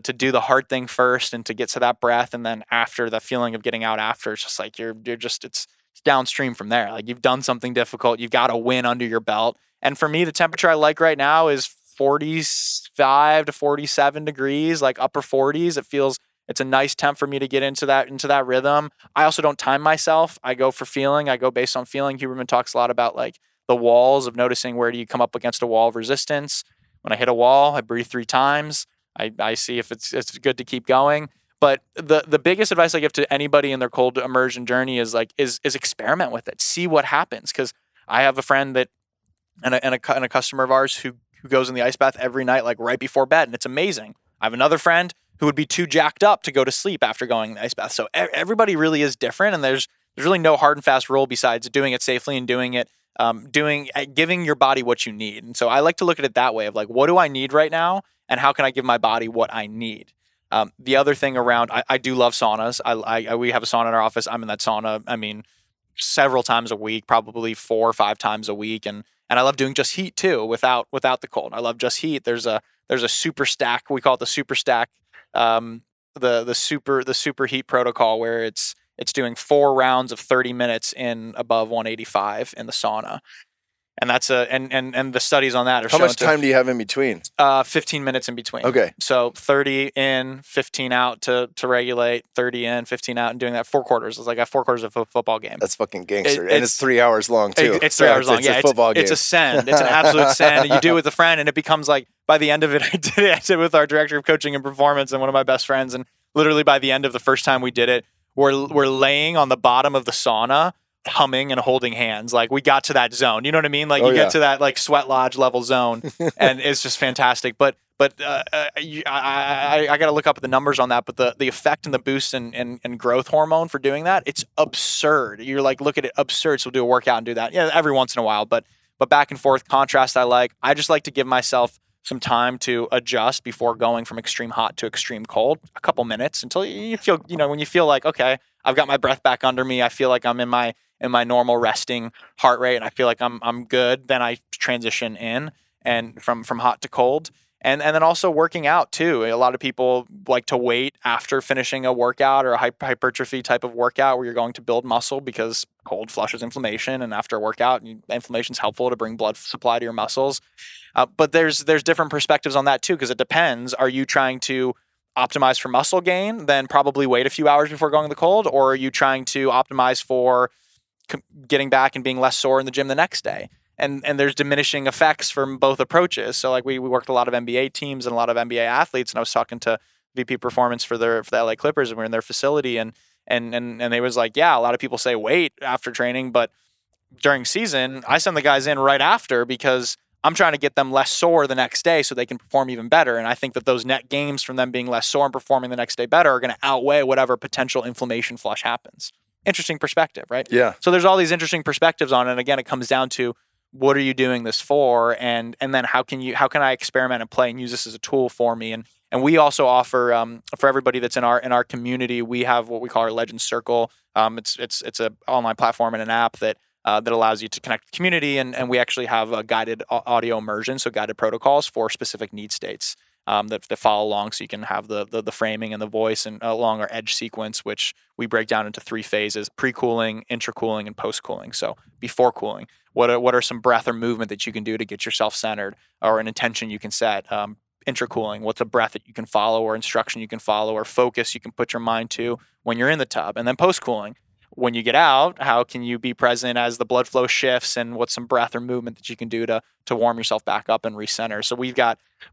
do the hard thing first and to get to that breath. And then after, the feeling of getting out after, it's just like, it's downstream from there. Like, you've done something difficult. You've got a win under your belt. And for me, the temperature I like right now is 45 to 47 degrees, like upper 40s. It's a nice temp for me to get into that rhythm. I also don't time myself. I go for feeling. I go based on feeling. Huberman talks a lot about like the walls of noticing, where do you come up against a wall of resistance. When I hit a wall, I breathe 3 times. I see if it's good to keep going. But the biggest advice I give to anybody in their cold immersion journey is experiment with it. See what happens. Because I have a friend and a customer of ours who goes in the ice bath every night, like right before bed, and it's amazing. I have another friend who would be too jacked up to go to sleep after going in the ice bath. So everybody really is different, and there's really no hard and fast rule besides doing it safely and giving your body what you need. And so I like to look at it that way of like, what do I need right now? And how can I give my body what I need? The other thing around, I do love saunas. We have a sauna in our office. I'm in that sauna, I mean, several times a week, probably 4 or 5 times a week. And I love doing just heat too, without the cold. I love just heat. There's a super stack. We call it the super stack, the super heat protocol, where it's doing 4 rounds of 30 minutes in above 185 in the sauna. And that's and the studies on that are showing. How much time do you have in between? 15 minutes in between. Okay. So 30 in, 15 out to regulate, 30 in, 15 out, and doing that 4 quarters. It's like 4 quarters of a football game. That's fucking gangster. It's 3 hours long too. It's 3 hours long. It's a football game. It's a send. It's an absolute send. You do it with a friend, and it becomes like, by the end of it, I did it with our director of coaching and performance and one of my best friends. And literally by the end of the first time we did it, we're laying on the bottom of the sauna, humming and holding hands. Like, we got to that zone, you know what I mean? Like, get to that like sweat lodge level zone, and it's just fantastic. But I got to look up the numbers on that. But the effect and the boost and growth hormone for doing that, it's absurd. You're like, look at it, absurd. So we'll do a workout and do that, every once in a while. But back and forth contrast. I just like to give myself some time to adjust before going from extreme hot to extreme cold, a couple minutes, until you feel, when you feel like, okay, I've got my breath back under me. I feel like I'm in my normal resting heart rate, and I feel like I'm good. Then I transition in and from hot to cold. And then also working out too. A lot of people like to wait after finishing a workout or a hypertrophy type of workout, where you're going to build muscle, because cold flushes inflammation, and after a workout, inflammation is helpful to bring blood supply to your muscles. But there's different perspectives on that too, because it depends. Are you trying to optimize for muscle gain? Then probably wait a few hours before going to the cold. Or are you trying to optimize for getting back and being less sore in the gym the next day? And there's diminishing effects from both approaches. So like we worked a lot of NBA teams and a lot of NBA athletes, and I was talking to VP Performance for the LA Clippers, and we were in their facility, and they was like, yeah, a lot of people say wait after training, but during season, I send the guys in right after, because I'm trying to get them less sore the next day so they can perform even better. And I think that those net gains from them being less sore and performing the next day better are going to outweigh whatever potential inflammation flush happens. Interesting perspective, right? Yeah. So there's all these interesting perspectives on it. And again, it comes down to, what are you doing this for? And then how can I experiment and play and use this as a tool for me? And we also offer, for everybody that's in our community, we have what we call our Legend Circle. It's an online platform and an app that allows you to connect with the community. And we actually have a guided audio immersion, so guided protocols for specific need states that follow along. So you can have the framing and the voice and along our edge sequence, which we break down into 3 phases: pre-cooling, intra-cooling, and post-cooling. So before cooling, what are some breath or movement that you can do to get yourself centered, or an intention you can set? intercooling? What's a breath that you can follow or instruction you can follow or focus you can put your mind to when you're in the tub? And then post-cooling, when you get out, how can you be present as the blood flow shifts and what's some breath or movement that you can do to warm yourself back up and recenter? So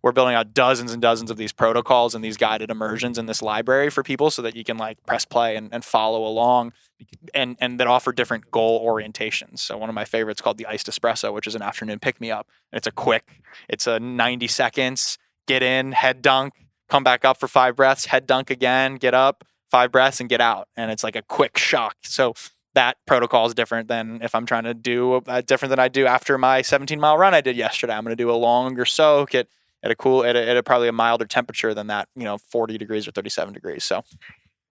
we're building out dozens and dozens of these protocols and these guided immersions in this library for people so that you can like press play and follow along and that offer different goal orientations. So one of my favorites called the iced espresso, which is an afternoon pick-me-up. It's a 90 seconds, get in, head dunk, come back up for 5 breaths, head dunk again, get up, 5 breaths and get out. And it's like a quick shock. So that protocol is different than if I'm trying to do different than I do after my 17-mile run I did yesterday. I'm going to do a longer soak at a probably a milder temperature than that, 40 degrees or 37 degrees. So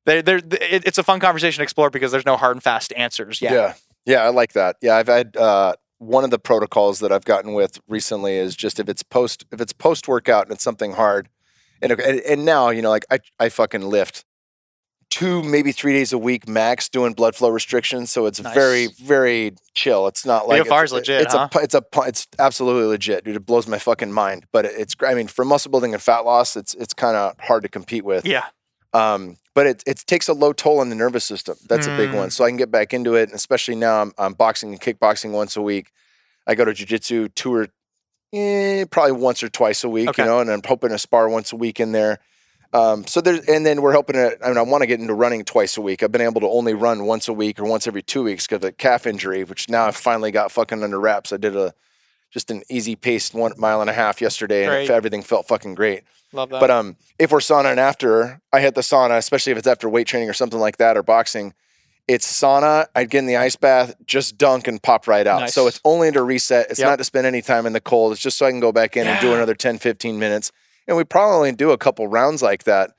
it's a fun conversation to explore because there's no hard and fast answers yet. Yeah. Yeah. I like that. Yeah. I've had, one of the protocols that I've gotten with recently is just if it's post workout and it's something hard and now, I fucking lift 2, maybe 3 days a week max doing blood flow restrictions. So it's nice. Very, very chill. It's not like BFR is legit. It's absolutely legit, dude. It blows my fucking mind, but for muscle building and fat loss, it's kind of hard to compete with. Yeah. But it takes a low toll on the nervous system. That's a big one. So I can get back into it. And especially now I'm boxing and kickboxing once a week. I go to jiu-jitsu probably once or twice a week, okay. And I'm hoping to spar once a week in there. So then we're hoping to, I want to get into running twice a week. I've been able to only run once a week or once every 2 weeks because of the calf injury, which now I've finally got fucking under wraps. I did an easy paced 1.5 miles yesterday and everything felt fucking great. Love that. But, if we're saunaing after, I hit the sauna, especially if it's after weight training or something like that or boxing, it's sauna. I'd get in the ice bath, just dunk and pop right out. Nice. So it's only to reset. It's not to spend any time in the cold. It's just so I can go back in and do another 10, 15 minutes. And we probably do a couple rounds like that.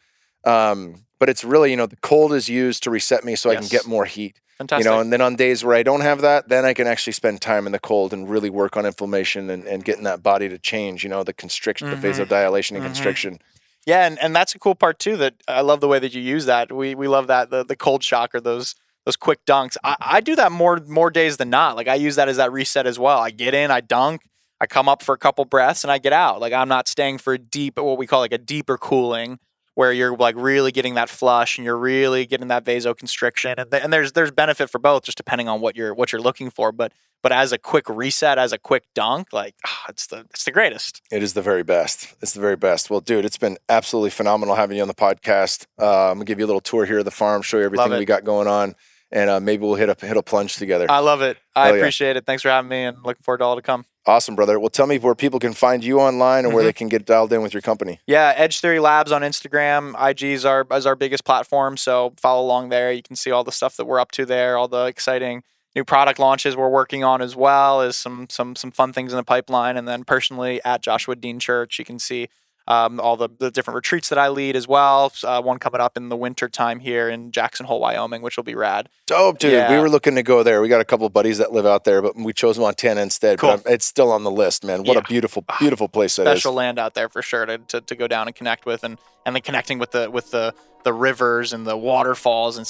But it's really, the cold is used to reset me so I can get more heat. Fantastic. And then on days where I don't have that, then I can actually spend time in the cold and really work on inflammation and getting that body to change, the constriction, the vasodilation and constriction. Yeah. And that's a cool part too, that I love the way that you use that. We love that. The cold shock or those quick dunks. I do that more days than not. Like I use that as that reset as well. I get in, I dunk. I come up for a couple breaths and I get out. Like I'm not staying for what we call like a deeper cooling where you're like really getting that flush and you're really getting that vasoconstriction. And there's benefit for both just depending on what you're looking for. But as a quick reset, as a quick dunk, like it's the greatest. It is the very best. It's the very best. Well, dude, it's been absolutely phenomenal having you on the podcast. I'm gonna give you a little tour here of the farm, show you everything we got going on. And maybe we'll hit a plunge together. I love it. I appreciate it. Thanks for having me and looking forward to all to come. Awesome, brother. Well, tell me where people can find you online or where they can get dialed in with your company. Yeah, Edge Theory Labs on Instagram. IG is our biggest platform, so follow along there. You can see all the stuff that we're up to there, all the exciting new product launches we're working on as well as some fun things in the pipeline. And then personally at Joshua Dean Church, you can see all the different retreats that I lead as well. One coming up in the winter time here in Jackson Hole, Wyoming, which will be rad. Dope, dude. Yeah. We were looking to go there. We got a couple of buddies that live out there, but we chose Montana instead. Cool. But it's still on the list, man. What a beautiful, beautiful place that is. Special land out there for sure to go down and connect with and then connecting with the rivers and the waterfalls and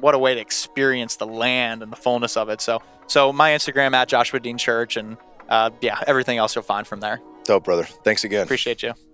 what a way to experience the land and the fullness of it. So my Instagram at Joshua Dean Church and everything else you'll find from there. Dope, brother. Thanks again. Appreciate you.